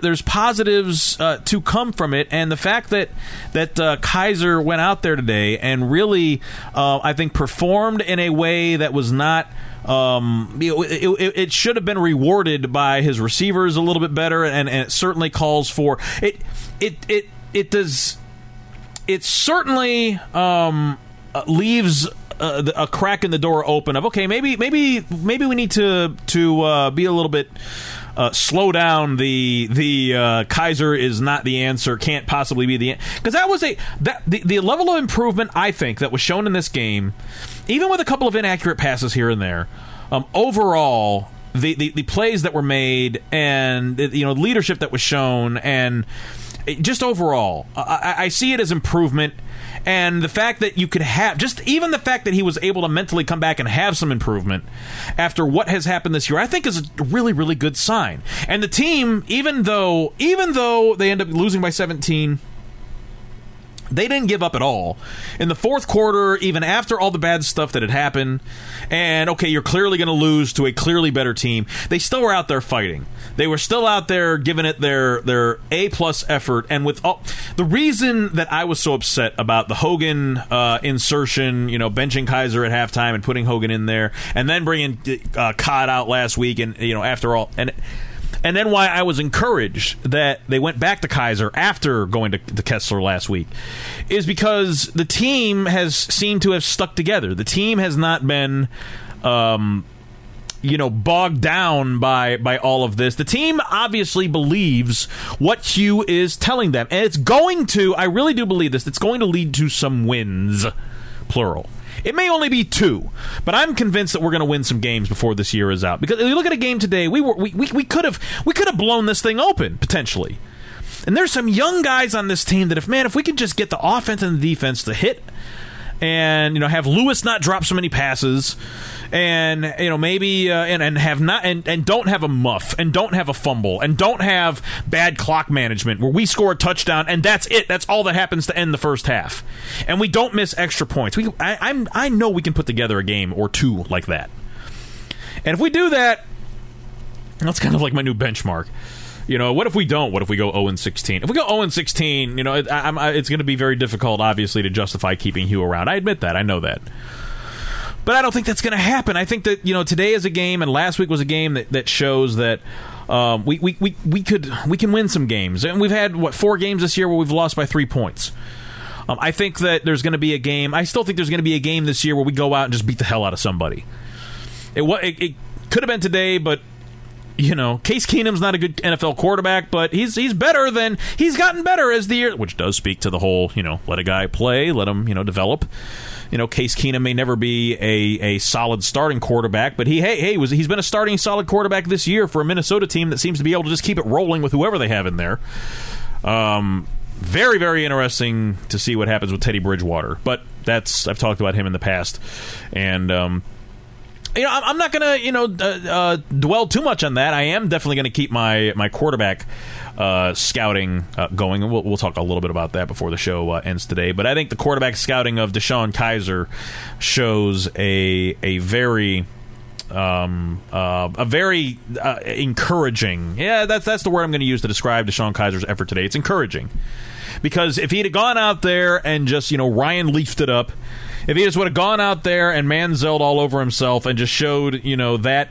there's positives to come from it, and the fact that Kizer went out there today and really, I think, performed in a way that was not. It should have been rewarded by his receivers a little bit better, and it certainly calls for it. It does. It certainly leaves. A crack in the door open of, okay, maybe we need to be a little bit slow down the Kizer is not the answer, can't possibly be the answer, because that was the level of improvement I think that was shown in this game, even with a couple of inaccurate passes here and there. Overall, the plays that were made and, you know, leadership that was shown, and just overall, I see it as improvement. And the fact that you could have, just even the fact that he was able to mentally come back and have some improvement after what has happened this year, I think is a really, really good sign. And the team, even though they end up losing by 17, they didn't give up at all. In the fourth quarter, even after all the bad stuff that had happened, and okay, you're clearly going to lose to a clearly better team, they still were out there fighting. They were still out there giving it their A-plus effort. And with all, the reason that I was so upset about the Hogan insertion, benching Kizer at halftime and putting Hogan in there, and then bringing Codd out last week, and after all, and then why I was encouraged that they went back to Kizer after going to Kessler last week, is because the team has seemed to have stuck together. The team has not been bogged down by all of this. The team obviously believes what Hugh is telling them. And it's going to, I really do believe this, it's going to lead to some wins, plural. It may only be 2, but I'm convinced that we're going to win some games before this year is out. Because if you look at a game today, we could have blown this thing open, potentially. And there's some young guys on this team that if we could just get the offense and the defense to hit, and have Lewis not drop so many passes, and maybe and don't have a muff, and don't have a fumble, and don't have bad clock management where we score a touchdown and that's it, that's all that happens to end the first half, and we don't miss extra points. I know we can put together a game or 2 like that, and if we do that, that's kind of like my new benchmark. What if we don't? What if we go 0-16? If we go 0-16, it's going to be very difficult, obviously, to justify keeping Hugh around. I admit that. I know that. But I don't think that's going to happen. I think that, today is a game, and last week was a game that shows that we can win some games. And we've had, 4 games this year where we've lost by 3 points. I think that there's going to be a game. I still think there's going to be a game this year where we go out and just beat the hell out of somebody. It could have been today, but... Case Keenum's not a good NFL quarterback, but he's gotten better as the year, which does speak to the whole, let a guy play, let him, develop. Case Keenum may never be a solid starting quarterback, but he's been a starting solid quarterback this year for a Minnesota team that seems to be able to just keep it rolling with whoever they have in there. Very, very interesting to see what happens with Teddy Bridgewater, but I've talked about him in the past, and I'm not going to dwell too much on that. I am definitely going to keep my quarterback scouting going, and we'll talk a little bit about that before the show ends today. But I think the quarterback scouting of DeShone Kizer shows a very encouraging. Yeah, that's the word I'm going to use to describe DeShone Kizer's effort today. It's encouraging, because if he'd have gone out there and just Ryan leafed it up. If he just would have gone out there and Manziel'd all over himself and just showed, that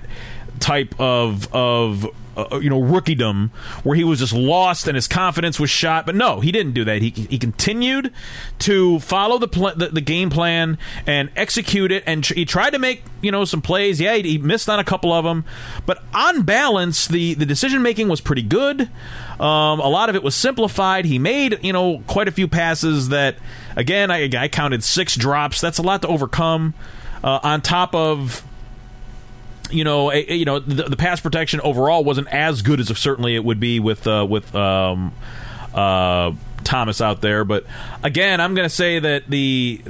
type of rookiedom where he was just lost and his confidence was shot. But no, he didn't do that. He continued to follow the game plan and execute it. And he tried to make, some plays. Yeah, he missed on a couple of them. But on balance, the decision-making was pretty good. A lot of it was simplified. He made, quite a few passes that, again, I counted 6 drops. That's a lot to overcome. On top of, the pass protection overall wasn't as good as certainly it would be with Thomas out there. But again, I'm going to say that the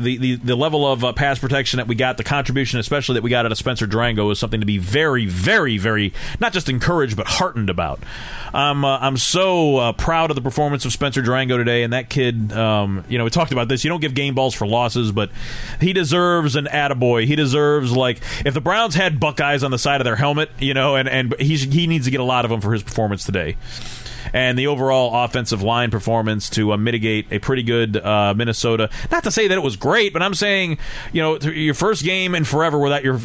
level of pass protection that we got, the contribution especially that we got out of Spencer Drango, is something to be very, very, very not just encouraged but heartened about. I'm so proud of the performance of Spencer Drango today, and that kid. We talked about this. You don't give game balls for losses, but he deserves an attaboy. He deserves, like, if the Browns had Buckeyes on the side of their helmet, and he needs to get a lot of them for his performance today. And the overall offensive line performance to mitigate a pretty good Minnesota. Not to say that it was great, but I'm saying, your first game in forever without your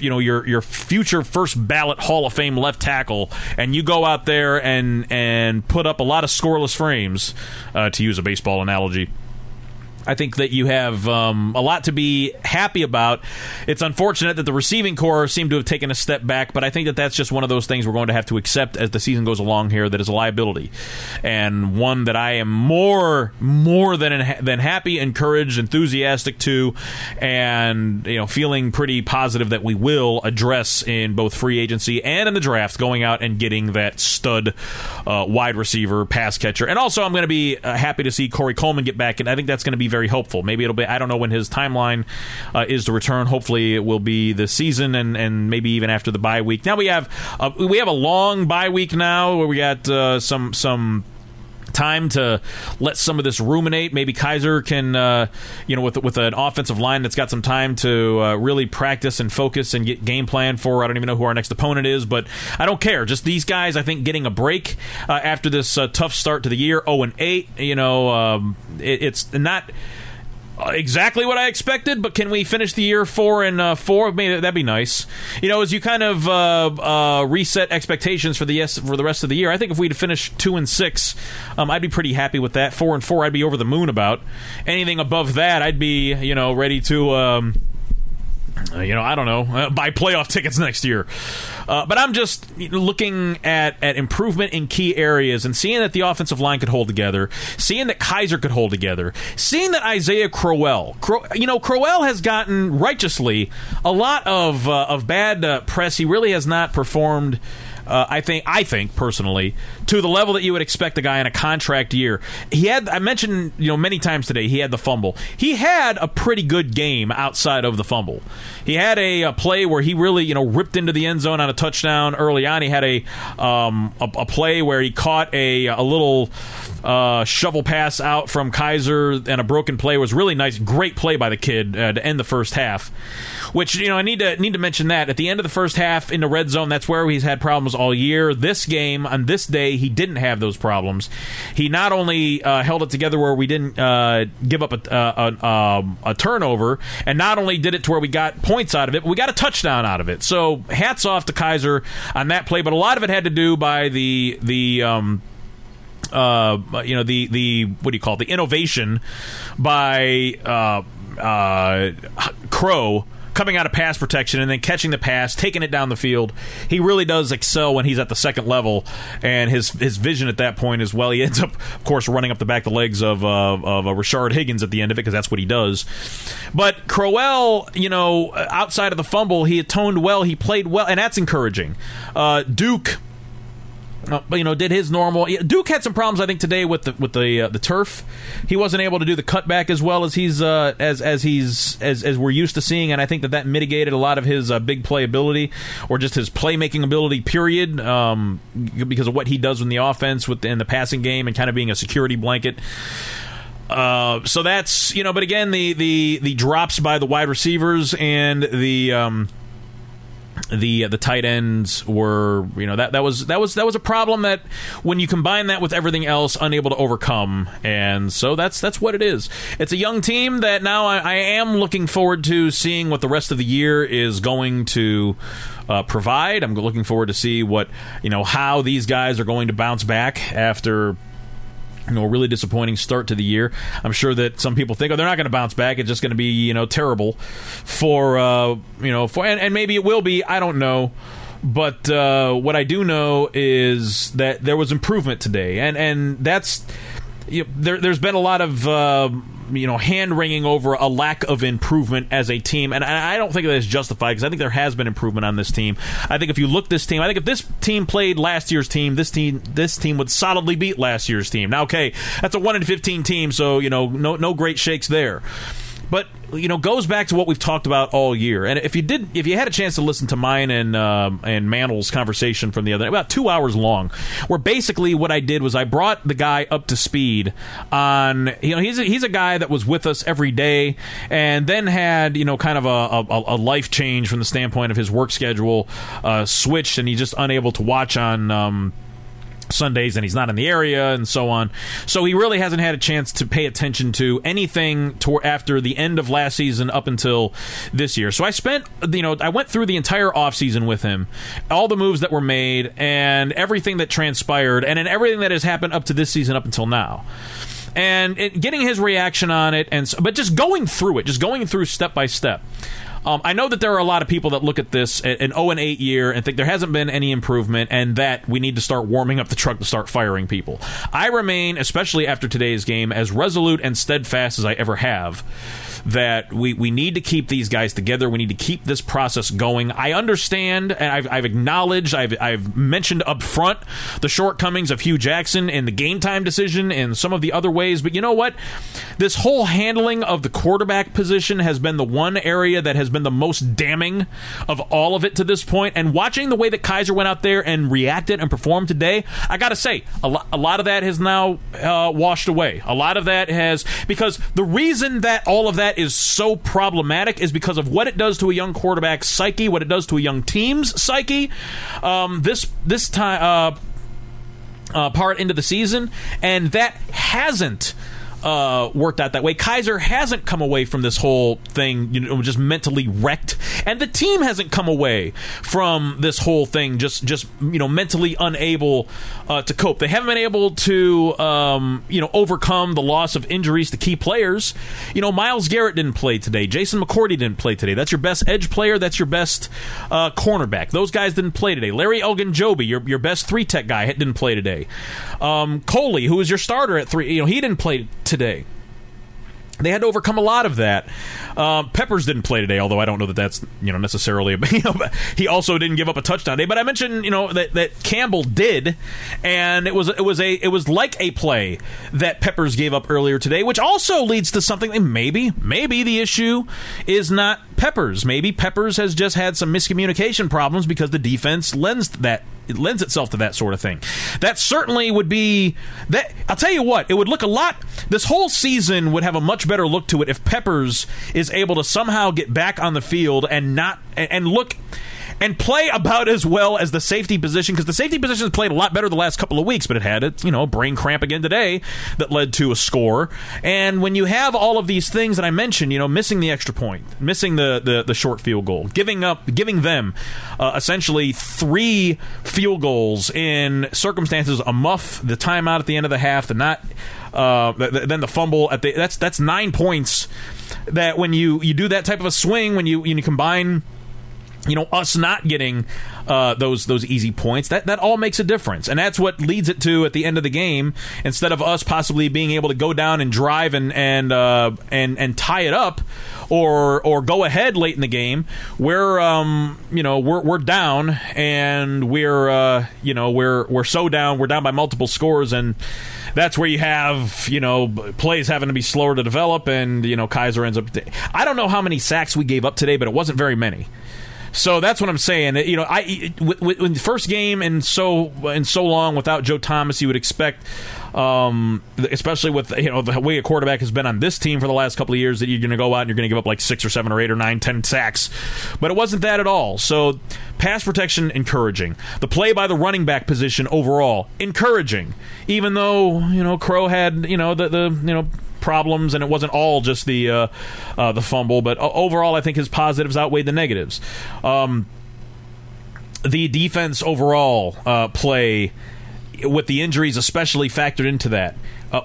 future first ballot Hall of Fame left tackle, and you go out there and put up a lot of scoreless frames, to use a baseball analogy. I think that you have a lot to be happy about. It's unfortunate that the receiving corps seemed to have taken a step back, but I think that that's just one of those things we're going to have to accept as the season goes along here, that is a liability, and one that I am more than happy, encouraged, enthusiastic to, and feeling pretty positive that we will address in both free agency and in the draft, going out and getting that stud wide receiver, pass catcher. And also I'm going to be happy to see Corey Coleman get back, and I think that's going to be very helpful. Maybe it'll be, I don't know when his timeline is to return. Hopefully it will be this season, and maybe even after the bye week. Now we have a long bye week now where we got some time to let some of this ruminate. Maybe Kizer can, with an offensive line that's got some time to really practice and focus and get game plan for. I don't even know who our next opponent is, but I don't care. Just these guys, I think, getting a break after this tough start to the year, 0-8. It's not exactly what I expected, but can we finish the year 4-4? Maybe that'd be nice. As you kind of reset expectations for the rest of the year. I think if we'd finished 2-6, I'd be pretty happy with that. 4-4, I'd be over the moon about. Anything above that, I'd be ready to. I don't know, buy playoff tickets next year. But I'm just looking at improvement in key areas and seeing that the offensive line could hold together, seeing that Kizer could hold together, seeing that Isaiah Crowell, Crowell has gotten righteously a lot of bad press. He really has not performed, I think personally, to the level that you would expect a guy in a contract year. He had, I mentioned, many times today, he had the fumble. He had a pretty good game outside of the fumble. He had a play where he really, ripped into the end zone on a touchdown early on. He had a play where he caught a little shovel pass out from Kizer, and a broken play was really nice. Great play by the kid to end the first half, which, I need to mention that at the end of the first half in the red zone, that's where he's had problems all year. This game, on this day, he didn't have those problems. He not only held it together where we didn't give up a turnover, and not only did it to where we got points out of it, but we got a touchdown out of it. So hats off to Kizer on that play, but a lot of it had to do by the what do you call it? The innovation by Crow, coming out of pass protection and then catching the pass, taking it down the field. He really does excel when he's at the second level, and his vision at that point as well. He ends up, of course, running up the back of the legs of Rashard Higgins at the end of it, because that's what he does. But Crowell, outside of the fumble, he atoned well, he played well, and that's encouraging. Duke, did his normal. Duke had some problems, I think, today with the turf. He wasn't able to do the cutback as well as he's as we're used to seeing, and I think that mitigated a lot of his big play ability, or just his playmaking ability. Period, because of what he does in the offense in the passing game and kind of being a security blanket. So that's but again, the drops by the wide receivers and the tight ends were that was a problem that, when you combine that with everything else, unable to overcome. And so that's what it is. It's a young team that now I am looking forward to seeing what the rest of the year is going to provide. I'm looking forward to see what how these guys are going to bounce back after a really disappointing start to the year. I'm sure that some people think, they're not going to bounce back. It's just going to be, terrible for maybe it will be. I don't know. But what I do know is that there was improvement today. And that's, there's been a lot of, hand-wringing over a lack of improvement as a team. And I don't think that is justified, because I think there has been improvement on this team. I think if you look this team, I think if this team played last year's team, this team would solidly beat last year's team. Now, okay, that's a 1-15 team, so, no great shakes there. But, goes back to what we've talked about all year. And if you had a chance to listen to mine and Mantle's conversation from the other night, about 2 hours long, where basically what I did was I brought the guy up to speed on, he's a guy that was with us every day, and then had, kind of a life change from the standpoint of his work schedule switched, and he's just unable to watch on Sundays, and he's not in the area, and so on. So he really hasn't had a chance to pay attention to anything after the end of last season up until this year. So I spent, I went through the entire offseason with him, all the moves that were made, and everything that transpired, and then everything that has happened up to this season up until now. and getting his reaction on it, and but just going through it, just going through step by step. I know that there are a lot of people that look at this, an 0-8 year, and think there hasn't been any improvement and that we need to start warming up the truck to start firing people. I remain, especially after today's game, as resolute and steadfast as I ever have, that we need to keep these guys together. We need to keep this process going. I understand, and I've acknowledged, I've mentioned up front the shortcomings of Hugh Jackson and the game time decision and some of the other ways, but you know what? This whole handling of the quarterback position has been the one area that has been the most damning of all of it to this point. And watching the way that Kizer went out there and reacted and performed today, I gotta say, a lot of that has now washed away. A lot of that has, because the reason that all of that is so problematic is because of what it does to a young quarterback's psyche, what it does to a young team's psyche. This time part into the season, and that hasn't worked out that way. Kizer hasn't come away from this whole thing, you know, just mentally wrecked, and the team hasn't come away from this whole thing just you know, mentally unable to cope. They haven't been able to you know, overcome the loss of injuries to key players. You know, Myles Garrett didn't play today. Jason McCourty didn't play today. That's your best edge player. That's your best cornerback. Those guys didn't play today. Larry Ogunjobi, your best three tech guy, didn't play today. Coley, who was your starter at three, you know, he didn't play today. They had to overcome a lot of that. Peppers didn't play today, although I don't know that that's, you know, necessarily. You know, he also didn't give up a touchdown today. But I mentioned, you know, that Campbell did, and it was like a play that Peppers gave up earlier today, which also leads to something. Maybe the issue is not Peppers. Maybe Peppers has just had some miscommunication problems because the defense lends itself to that sort of thing. That certainly would be that. I'll tell you what, it would look a lot. This whole season would have a much better look to it if Peppers is able to somehow get back on the field and not and look and play about as well as the safety position, because the safety position has played a lot better the last couple of weeks, but it had its, you know, brain cramp again today that led to a score. And when you have all of these things that I mentioned, you know, missing the extra point, missing the short field goal, giving them essentially three field goals in circumstances, a muff, the timeout at the end of the half, then the fumble at the that's 9 points that when you do that type of a swing, when you combine, you know, us not getting those easy points, that all makes a difference. And that's what leads it to, at the end of the game, instead of us possibly being able to go down and drive and tie it up or go ahead late in the game, we're down, and we're so down, we're down by multiple scores, and that's where you have, you know, plays having to be slower to develop, and, you know, Kizer ends up. I don't know how many sacks we gave up today, but it wasn't very many. So that's what I'm saying. You know, in the first game in so long without Joe Thomas, you would expect, especially with, you know, the way a quarterback has been on this team for the last couple of years, that you're going to go out and you're going to give up like 6 or 7 or 8 or 9, 10 sacks. But it wasn't that at all. So pass protection, encouraging. The play by the running back position overall, encouraging. Even though, you know, Crow had, you know, the problems, and it wasn't all just the fumble, but overall I think his positives outweighed the negatives. The defense overall play, with the injuries especially factored into that,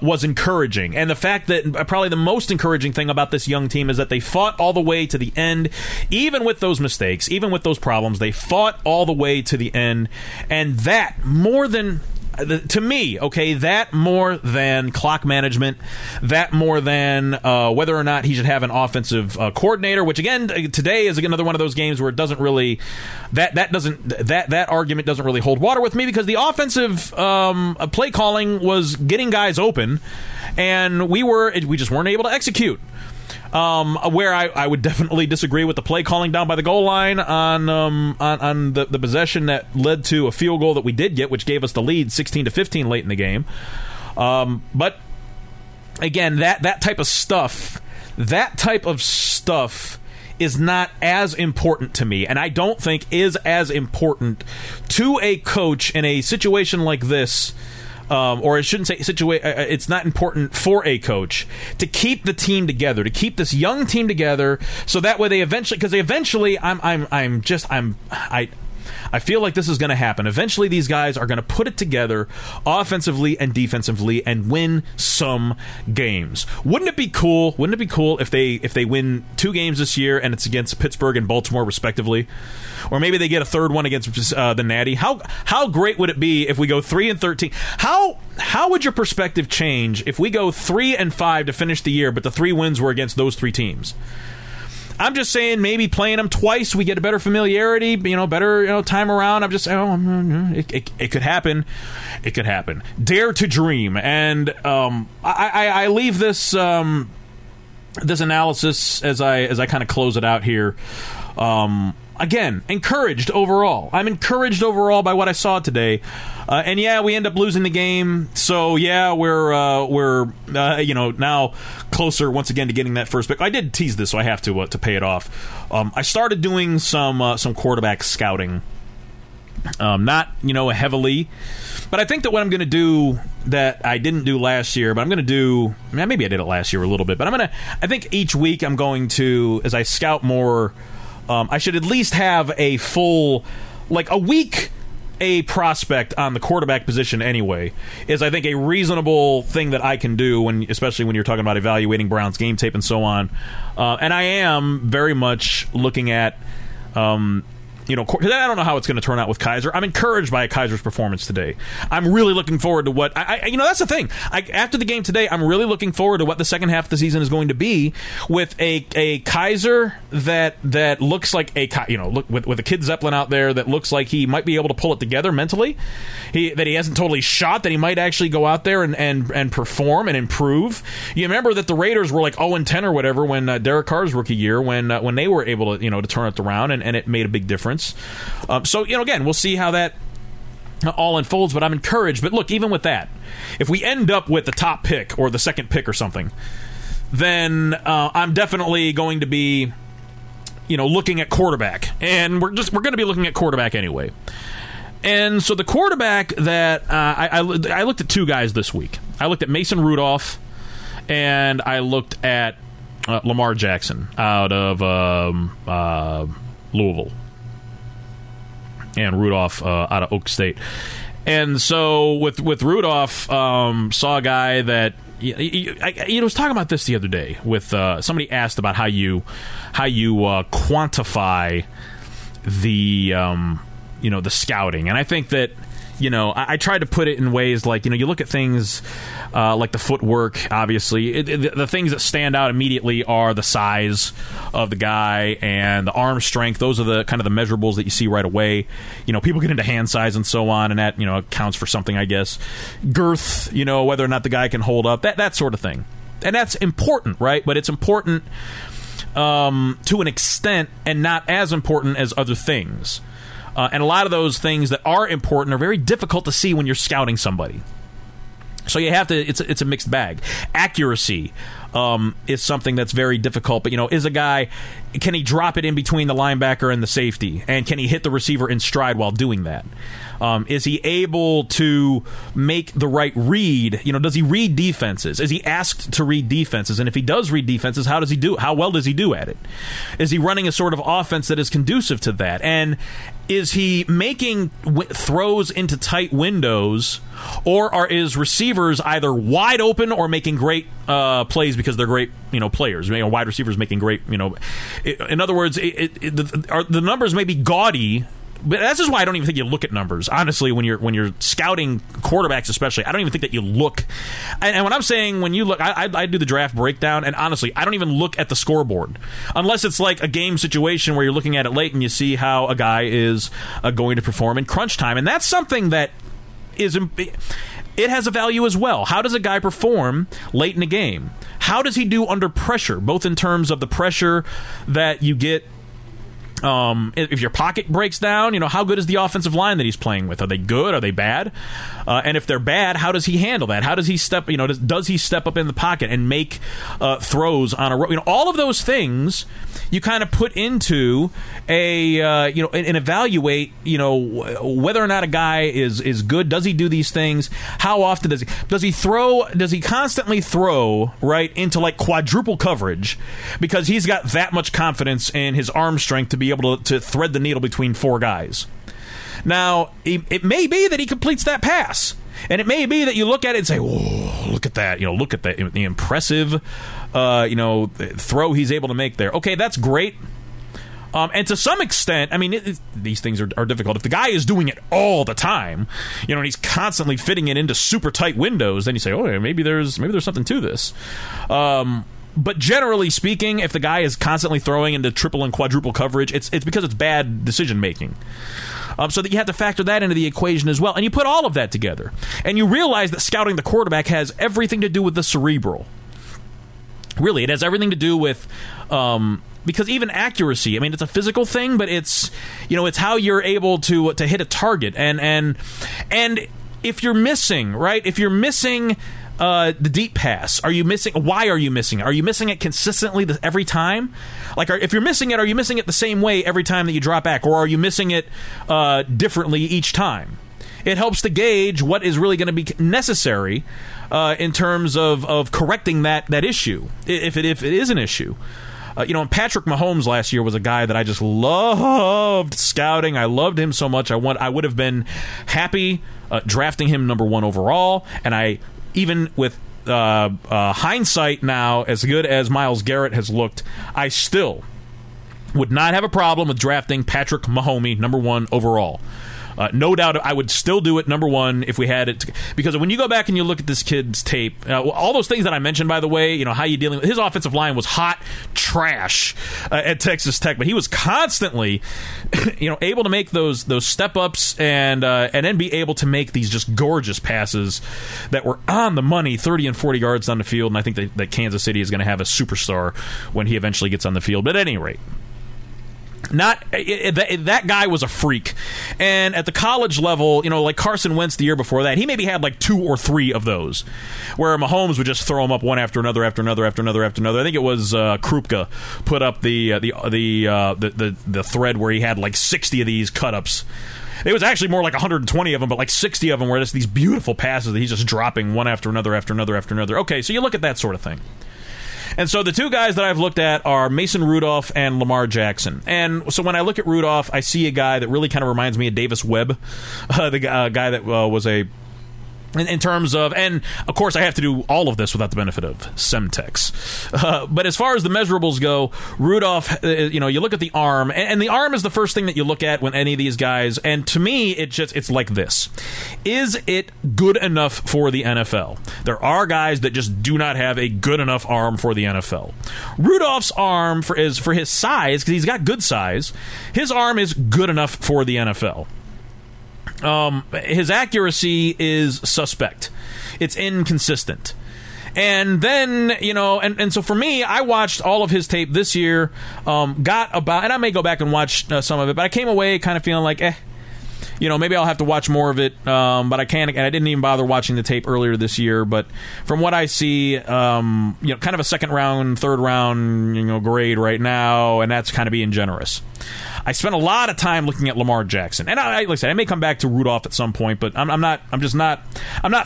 was encouraging. And the fact that probably the most encouraging thing about this young team is that they fought all the way to the end, even with those mistakes, even with those problems, they fought all the way to the end. And that, more than to me, okay, that more than clock management, that more than whether or not he should have an offensive coordinator, which again, today is another one of those games where it doesn't really, that argument doesn't really hold water with me, because the offensive play calling was getting guys open, and we just weren't able to execute. Where I would definitely disagree with the play calling down by the goal line on the possession that led to a field goal that we did get, which gave us the lead 16-15 late in the game. But again, that type of stuff is not as important to me, and I don't think is as important to a coach in a situation like this. Or I shouldn't say situation. It's not important for a coach to keep the team together, to keep this young team together, so that way they eventually, because they eventually, I'm just I'm I I feel like this is going to happen. Eventually, these guys are going to put it together offensively and defensively and win some games. Wouldn't it be cool? Wouldn't it be cool if they win two games this year and it's against Pittsburgh and Baltimore respectively, or maybe they get a third one against the Natty? How great would it be if we go 3-13? How would your perspective change if we go 3-5 to finish the year, but the three wins were against those three teams? I'm just saying, maybe playing them twice, we get a better familiarity, better time around. I'm just saying, it could happen. It could happen. Dare to dream. And I leave this this analysis as I kind of close it out here. Again, encouraged overall. I'm encouraged overall by what I saw today. And yeah, we end up losing the game. So yeah, we're now closer once again to getting that first pick. I did tease this, so I have to pay it off. I started doing some quarterback scouting. Not heavily, but I think that what I'm going to do that I didn't do last year, but I'm going to do, maybe I did it last year a little bit, but I think each week I'm going to, as I scout more, I should at least have a full, like a week, a prospect on the quarterback position anyway, is I think a reasonable thing that I can do, especially when you're talking about evaluating Brown's game tape and so on. And I am very much looking at, I don't know how it's going to turn out with Kizer. I'm encouraged by Kizer's performance today. I'm really looking forward to what that's the thing. After the game today, I'm really looking forward to what the second half of the season is going to be with a Kizer that looks like with a Kid Zeppelin out there that looks like he might be able to pull it together mentally. That he hasn't totally shot, that he might actually go out there and perform and improve. You remember that the Raiders were like 0-10 or whatever when Derek Carr's rookie year when they were able to to turn it around and it made a big difference. So again, we'll see how that all unfolds, but I'm encouraged. But look, even with that, if we end up with the top pick or the second pick or something, then I'm definitely going to be, looking at quarterback, and we're going to be looking at quarterback anyway. And so the quarterback that I looked at two guys this week. I looked at Mason Rudolph, and I looked at Lamar Jackson out of Louisville. And Rudolph out of Oak State. And so with Rudolph, saw a guy that I was talking about this the other day with somebody asked about how you quantify the the scouting, and I think that I tried to put it in ways like you look at things like the footwork. Obviously, the things that stand out immediately are the size of the guy and the arm strength. Those are the kind of the measurables that you see right away. People get into hand size and so on, and that accounts for something, I guess. Girth, whether or not the guy can hold up, that sort of thing, and that's important, right? But it's important to an extent, and not as important as other things. And a lot of those things that are important are very difficult to see when you're scouting somebody. So you have to, it's a mixed bag. Accuracy is something that's very difficult. But, is a guy, can he drop it in between the linebacker and the safety? And can he hit the receiver in stride while doing that? Is he able to make the right read? Does he read defenses? Is he asked to read defenses? And if he does read defenses, how does he do? How well does he do at it? Is he running a sort of offense that is conducive to that? And is he making throws into tight windows, or are his receivers either wide open or making great plays because they're great players? Wide receivers making great In other words, the numbers may be gaudy. But that's just why I don't even think you look at numbers. Honestly, when you're scouting quarterbacks, especially, I don't even think that you look. And when I'm saying when you look, I do the draft breakdown, and honestly, I don't even look at the scoreboard unless it's like a game situation where you're looking at it late and you see how a guy is going to perform in crunch time, and that's something that is. It has a value as well. How does a guy perform late in a game? How does he do under pressure? Both in terms of the pressure that you get. If your pocket breaks down, how good is the offensive line that he's playing with? Are they good? Are they bad? And if they're bad, how does he handle that? How does he step? Does he step up in the pocket and make throws on a rope? All of those things you kind of put into a and evaluate whether or not a guy is good. Does he do these things? How often does he? Does he throw? Does he constantly throw right into like quadruple coverage because he's got that much confidence in his arm strength to be able to thread the needle between four guys? Now, it may be that he completes that pass. And it may be that you look at it and say, whoa, look at that. You know, look at the impressive, throw he's able to make there. Okay, that's great. And to some extent, I mean, these things are difficult. If the guy is doing it all the time, and he's constantly fitting it into super tight windows, then you say, oh, maybe there's something to this. But generally speaking, if the guy is constantly throwing into triple and quadruple coverage, it's because it's bad decision making. So that you have to factor that into the equation as well. And you put all of that together. And you realize that scouting the quarterback has everything to do with the cerebral. Really, it has everything to do with... because even accuracy, I mean, it's a physical thing, but it's, it's how you're able to hit a target. And if you're missing, right? If you're missing... the deep pass. Are you missing? Why are you missing it? Are you missing it consistently every time? Like, if you're missing it, are you missing it the same way every time that you drop back, or are you missing it differently each time? It helps to gauge what is really going to be necessary in terms of correcting that issue, if it is an issue. And Patrick Mahomes last year was a guy that I just loved scouting. I loved him so much. I would have been happy drafting him number 1 overall, and I. Even with hindsight now, as good as Myles Garrett has looked, I still would not have a problem with drafting Patrick Mahomes, number 1 overall. No doubt I would still do it, number 1, if we had it. Because when you go back and you look at this kid's tape, all those things that I mentioned, by the way, how you dealing with his offensive line was hot trash at Texas Tech, but he was constantly, able to make those step ups and then be able to make these just gorgeous passes that were on the money, 30 and 40 yards down the field. And I think that Kansas City is going to have a superstar when he eventually gets on the field. But at any rate. That guy was a freak. And at the college level, like Carson Wentz the year before that, he maybe had like 2 or 3 of those, where Mahomes would just throw them up one after another, after another, after another, after another. I think it was Krupka put up the thread where he had like 60 of these cut-ups. It was actually more like 120 of them, but like 60 of them were just these beautiful passes that he's just dropping one after another, after another, after another. Okay, so you look at that sort of thing. And so the two guys that I've looked at are Mason Rudolph and Lamar Jackson. And so when I look at Rudolph, I see a guy that really kind of reminds me of Davis Webb, the guy that was a... In terms of, and of course I have to do all of this without the benefit of Semtex. But as far as the measurables go, Rudolph, you look at the arm, and the arm is the first thing that you look at when any of these guys, and to me, it's like this. Is it good enough for the NFL? There are guys that just do not have a good enough arm for the NFL. Rudolph's arm for his size, because he's got good size, his arm is good enough for the NFL. His accuracy is suspect. It's inconsistent. And then, and so for me, I watched all of his tape this year, and I may go back and watch some of it, but I came away kind of feeling like, maybe I'll have to watch more of it, but I can't, and I didn't even bother watching the tape earlier this year, but from what I see, kind of a second round, third round, grade right now, and that's kind of being generous. I spent a lot of time looking at Lamar Jackson, and like I said, I may come back to Rudolph at some point, but I'm not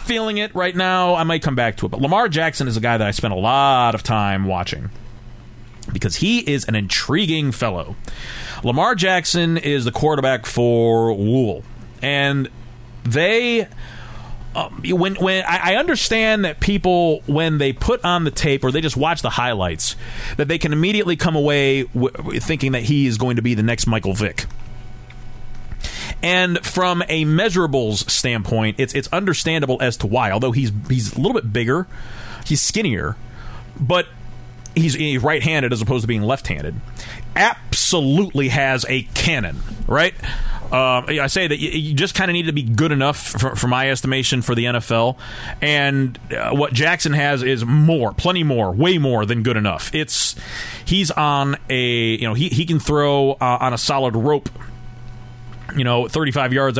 feeling it right now. I might come back to it, but Lamar Jackson is a guy that I spent a lot of time watching because he is an intriguing fellow. Lamar Jackson is the quarterback for Louisville, and they. When I understand that people, when they put on the tape or they just watch the highlights, that they can immediately come away thinking that he is going to be the next Michael Vick. And from a measurables standpoint, it's understandable as to why. Although he's a little bit bigger, he's skinnier, but he's right-handed as opposed to being left-handed. Absolutely has a cannon, right? I say that you just kind of need to be good enough, for my estimation, for the NFL. And what Jackson has is more, plenty more, way more than good enough. He's on a, he can throw on a solid rope, 35 yards.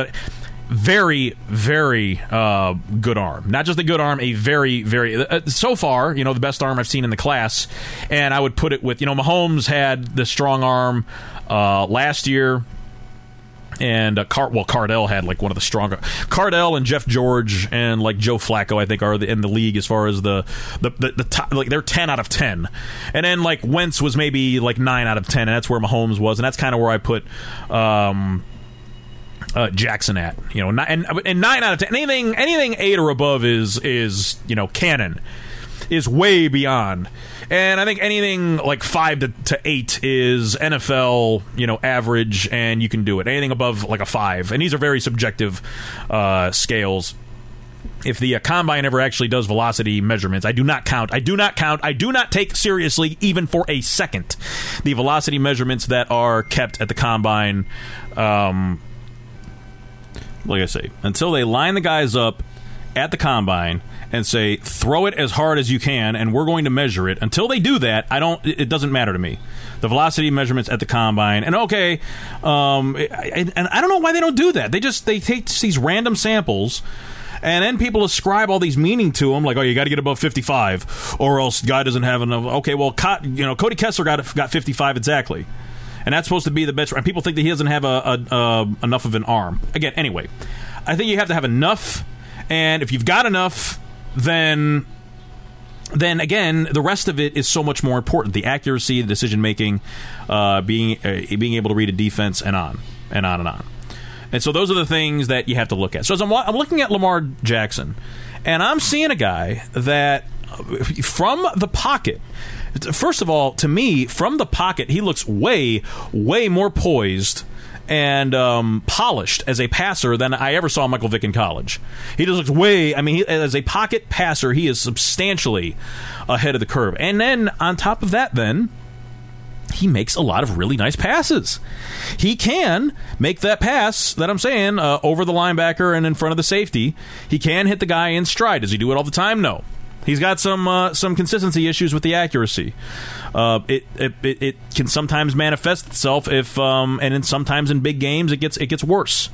Very, very good arm. Not just a good arm, a very, very... so far, the best arm I've seen in the class. And I would put it with, Mahomes had the strong arm last year. And Cardell had like one of the stronger. Cardell and Jeff George and like Joe Flacco, I think, are in the league as far as the top. Like they're 10 out of 10, and then like Wentz was maybe like 9 out of 10, and that's where Mahomes was, and that's kind of where I put Jackson at, you know, and 9 out of 10, anything 8 or above is you know, canon, is way beyond. And I think anything like 5 to 8 is NFL, you know, average, and you can do it. Anything above like a 5, and these are very subjective scales. If the combine ever actually does velocity measurements, I do not take seriously, even for a second, the velocity measurements that are kept at the combine. Like I say, until they line the guys up at the combine and say, throw it as hard as you can, and we're going to measure it. Until they do that, it doesn't matter to me. The velocity measurements at the combine, and okay, and I don't know why they don't do that. They take these random samples, and then people ascribe all these meaning to them, like, oh, you got to get above 55, or else the guy doesn't have enough. Okay, well, Cody Kessler got 55 exactly, and that's supposed to be the best. And people think that he doesn't have enough of an arm. Again, anyway, I think you have to have enough, and if you've got enough, then again, the rest of it is so much more important. The accuracy, the decision-making, being able to read a defense, and on and on and on. And so those are the things that you have to look at. So as I'm looking at Lamar Jackson, and I'm seeing a guy that, from the pocket, first of all, to me, from the pocket, he looks way, way more poised and polished as a passer than I ever saw Michael Vick in college. He just looks way... I mean, as a pocket passer, he is substantially ahead of the curve. And then, on top of that, then, he makes a lot of really nice passes. He can make that pass that I'm saying over the linebacker and in front of the safety. He can hit the guy in stride. Does he do it all the time? No. He's got some consistency issues with the accuracy. It can sometimes manifest itself if and then sometimes in big games it gets worse.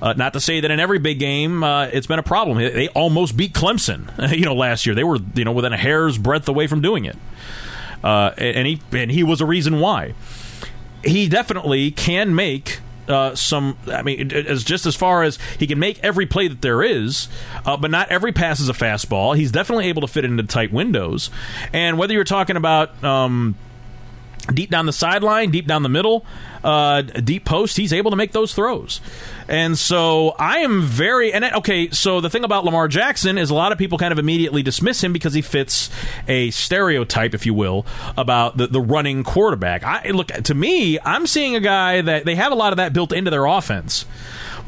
Not to say that in every big game it's been a problem. They almost beat Clemson, you know, last year. They were, you know, within a hair's breadth away from doing it, and he was a reason why. He definitely can make. As far as he can make every play that there is, but not every pass is a fastball. He's definitely able to fit into tight windows. And whether you're talking about deep down the sideline, deep down the middle, deep post, he's able to make those throws. And so I am very... so the thing about Lamar Jackson is a lot of people kind of immediately dismiss him because he fits a stereotype, if you will, about the running quarterback. Look, to me, I'm seeing a guy that they have a lot of that built into their offense.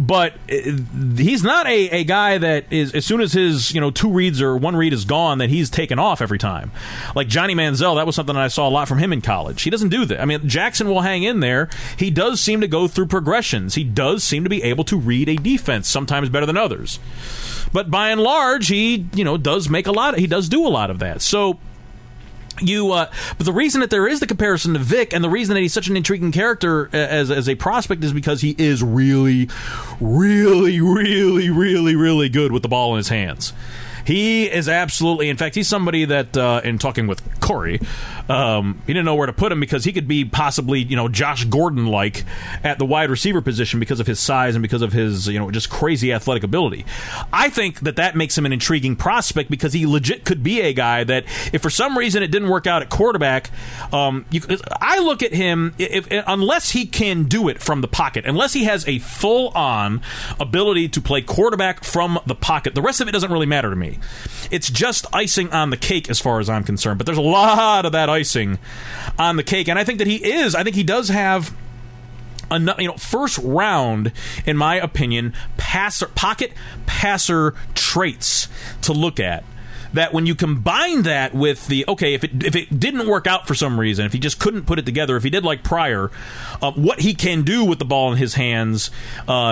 But he's not a guy that is, as soon as his, you know, two reads or one read is gone, that he's taken off every time. Like Johnny Manziel, that was something that I saw a lot from him in college. He doesn't do that. I mean, Jackson will hang in there. He does seem to go through progressions. He does seem to be able to read a defense, sometimes better than others. But by and large, he, you know, does make a lot. He does do a lot of that. So... but the reason that there is the comparison to Vic, and the reason that he's such an intriguing character as a prospect, is because he is really, really, really, really, really good with the ball in his hands. He is absolutely... In fact, he's somebody that, in talking with Corey, he didn't know where to put him because he could be possibly, you know, Josh Gordon-like at the wide receiver position because of his size and because of his, you know, just crazy athletic ability. I think that makes him an intriguing prospect because he legit could be a guy that, if for some reason it didn't work out at quarterback, I look at him, unless he can do it from the pocket, unless he has a full-on ability to play quarterback from the pocket, the rest of it doesn't really matter to me. It's just icing on the cake as far as I'm concerned, but there's a lot of that icing on the cake, and I think he does have enough, you know, first round, in my opinion, pocket passer traits to look at. That when you combine that with the, okay, if it didn't work out for some reason, if he just couldn't put it together, if he did like Pryor, what he can do with the ball in his hands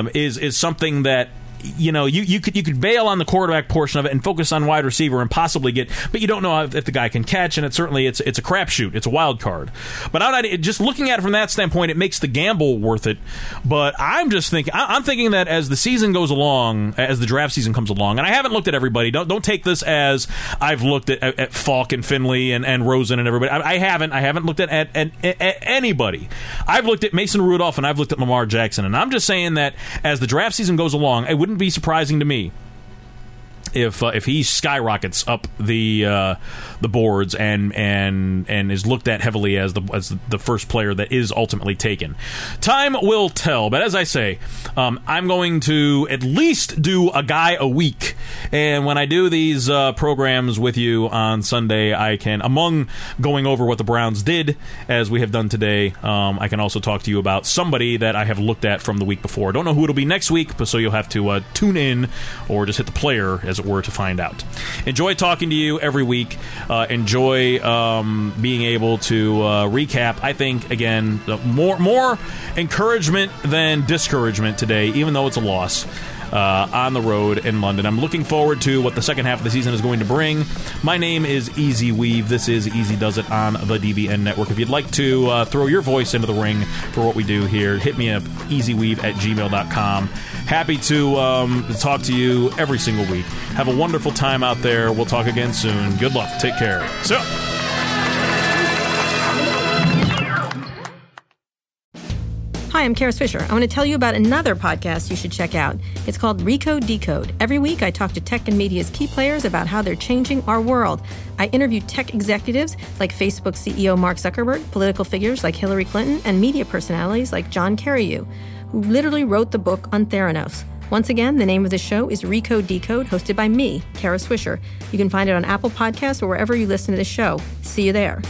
is something that, you know, you could bail on the quarterback portion of it and focus on wide receiver and possibly get, but you don't know if the guy can catch, and it's certainly a crapshoot. It's a wild card. But just looking at it from that standpoint, it makes the gamble worth it. But I'm thinking that as the season goes along, as the draft season comes along, and I haven't looked at everybody. Don't take this as I've looked at Falk and Finley and Rosen and everybody. I haven't looked at anybody. I've looked at Mason Rudolph and I've looked at Lamar Jackson, and I'm just saying that as the draft season goes along, it wouldn't be surprising to me if he skyrockets up the boards and is looked at heavily as the first player that is ultimately taken. Time will tell, but as I say, I'm going to at least do a guy a week, and when I do these programs with you on Sunday, I can, among going over what the Browns did, as we have done today, I can also talk to you about somebody that I have looked at from the week before. Don't know who it'll be next week, but so you'll have to tune in or just hit the player, as it were, to find out. Enjoy talking to you every week. Enjoy being able to recap. I think, again, more encouragement than discouragement today, even though it's a loss. On the road in London. I'm looking forward to what the second half of the season is going to bring. My name is Easy Weave. This is Easy Does It on the DBN Network. If you'd like to throw your voice into the ring for what we do here, hit me up, easyweave@gmail.com. Happy to talk to you every single week. Have a wonderful time out there. We'll talk again soon. Good luck. Take care. So. Hi, I'm Karis Fisher. I want to tell you about another podcast you should check out. It's called Recode Decode. Every week, I talk to tech and media's key players about how they're changing our world. I interview tech executives like Facebook CEO Mark Zuckerberg, political figures like Hillary Clinton, and media personalities like John Carreyrou, who literally wrote the book on Theranos. Once again, the name of the show is Recode Decode, hosted by me, Karis Fisher. You can find it on Apple Podcasts or wherever you listen to the show. See you there.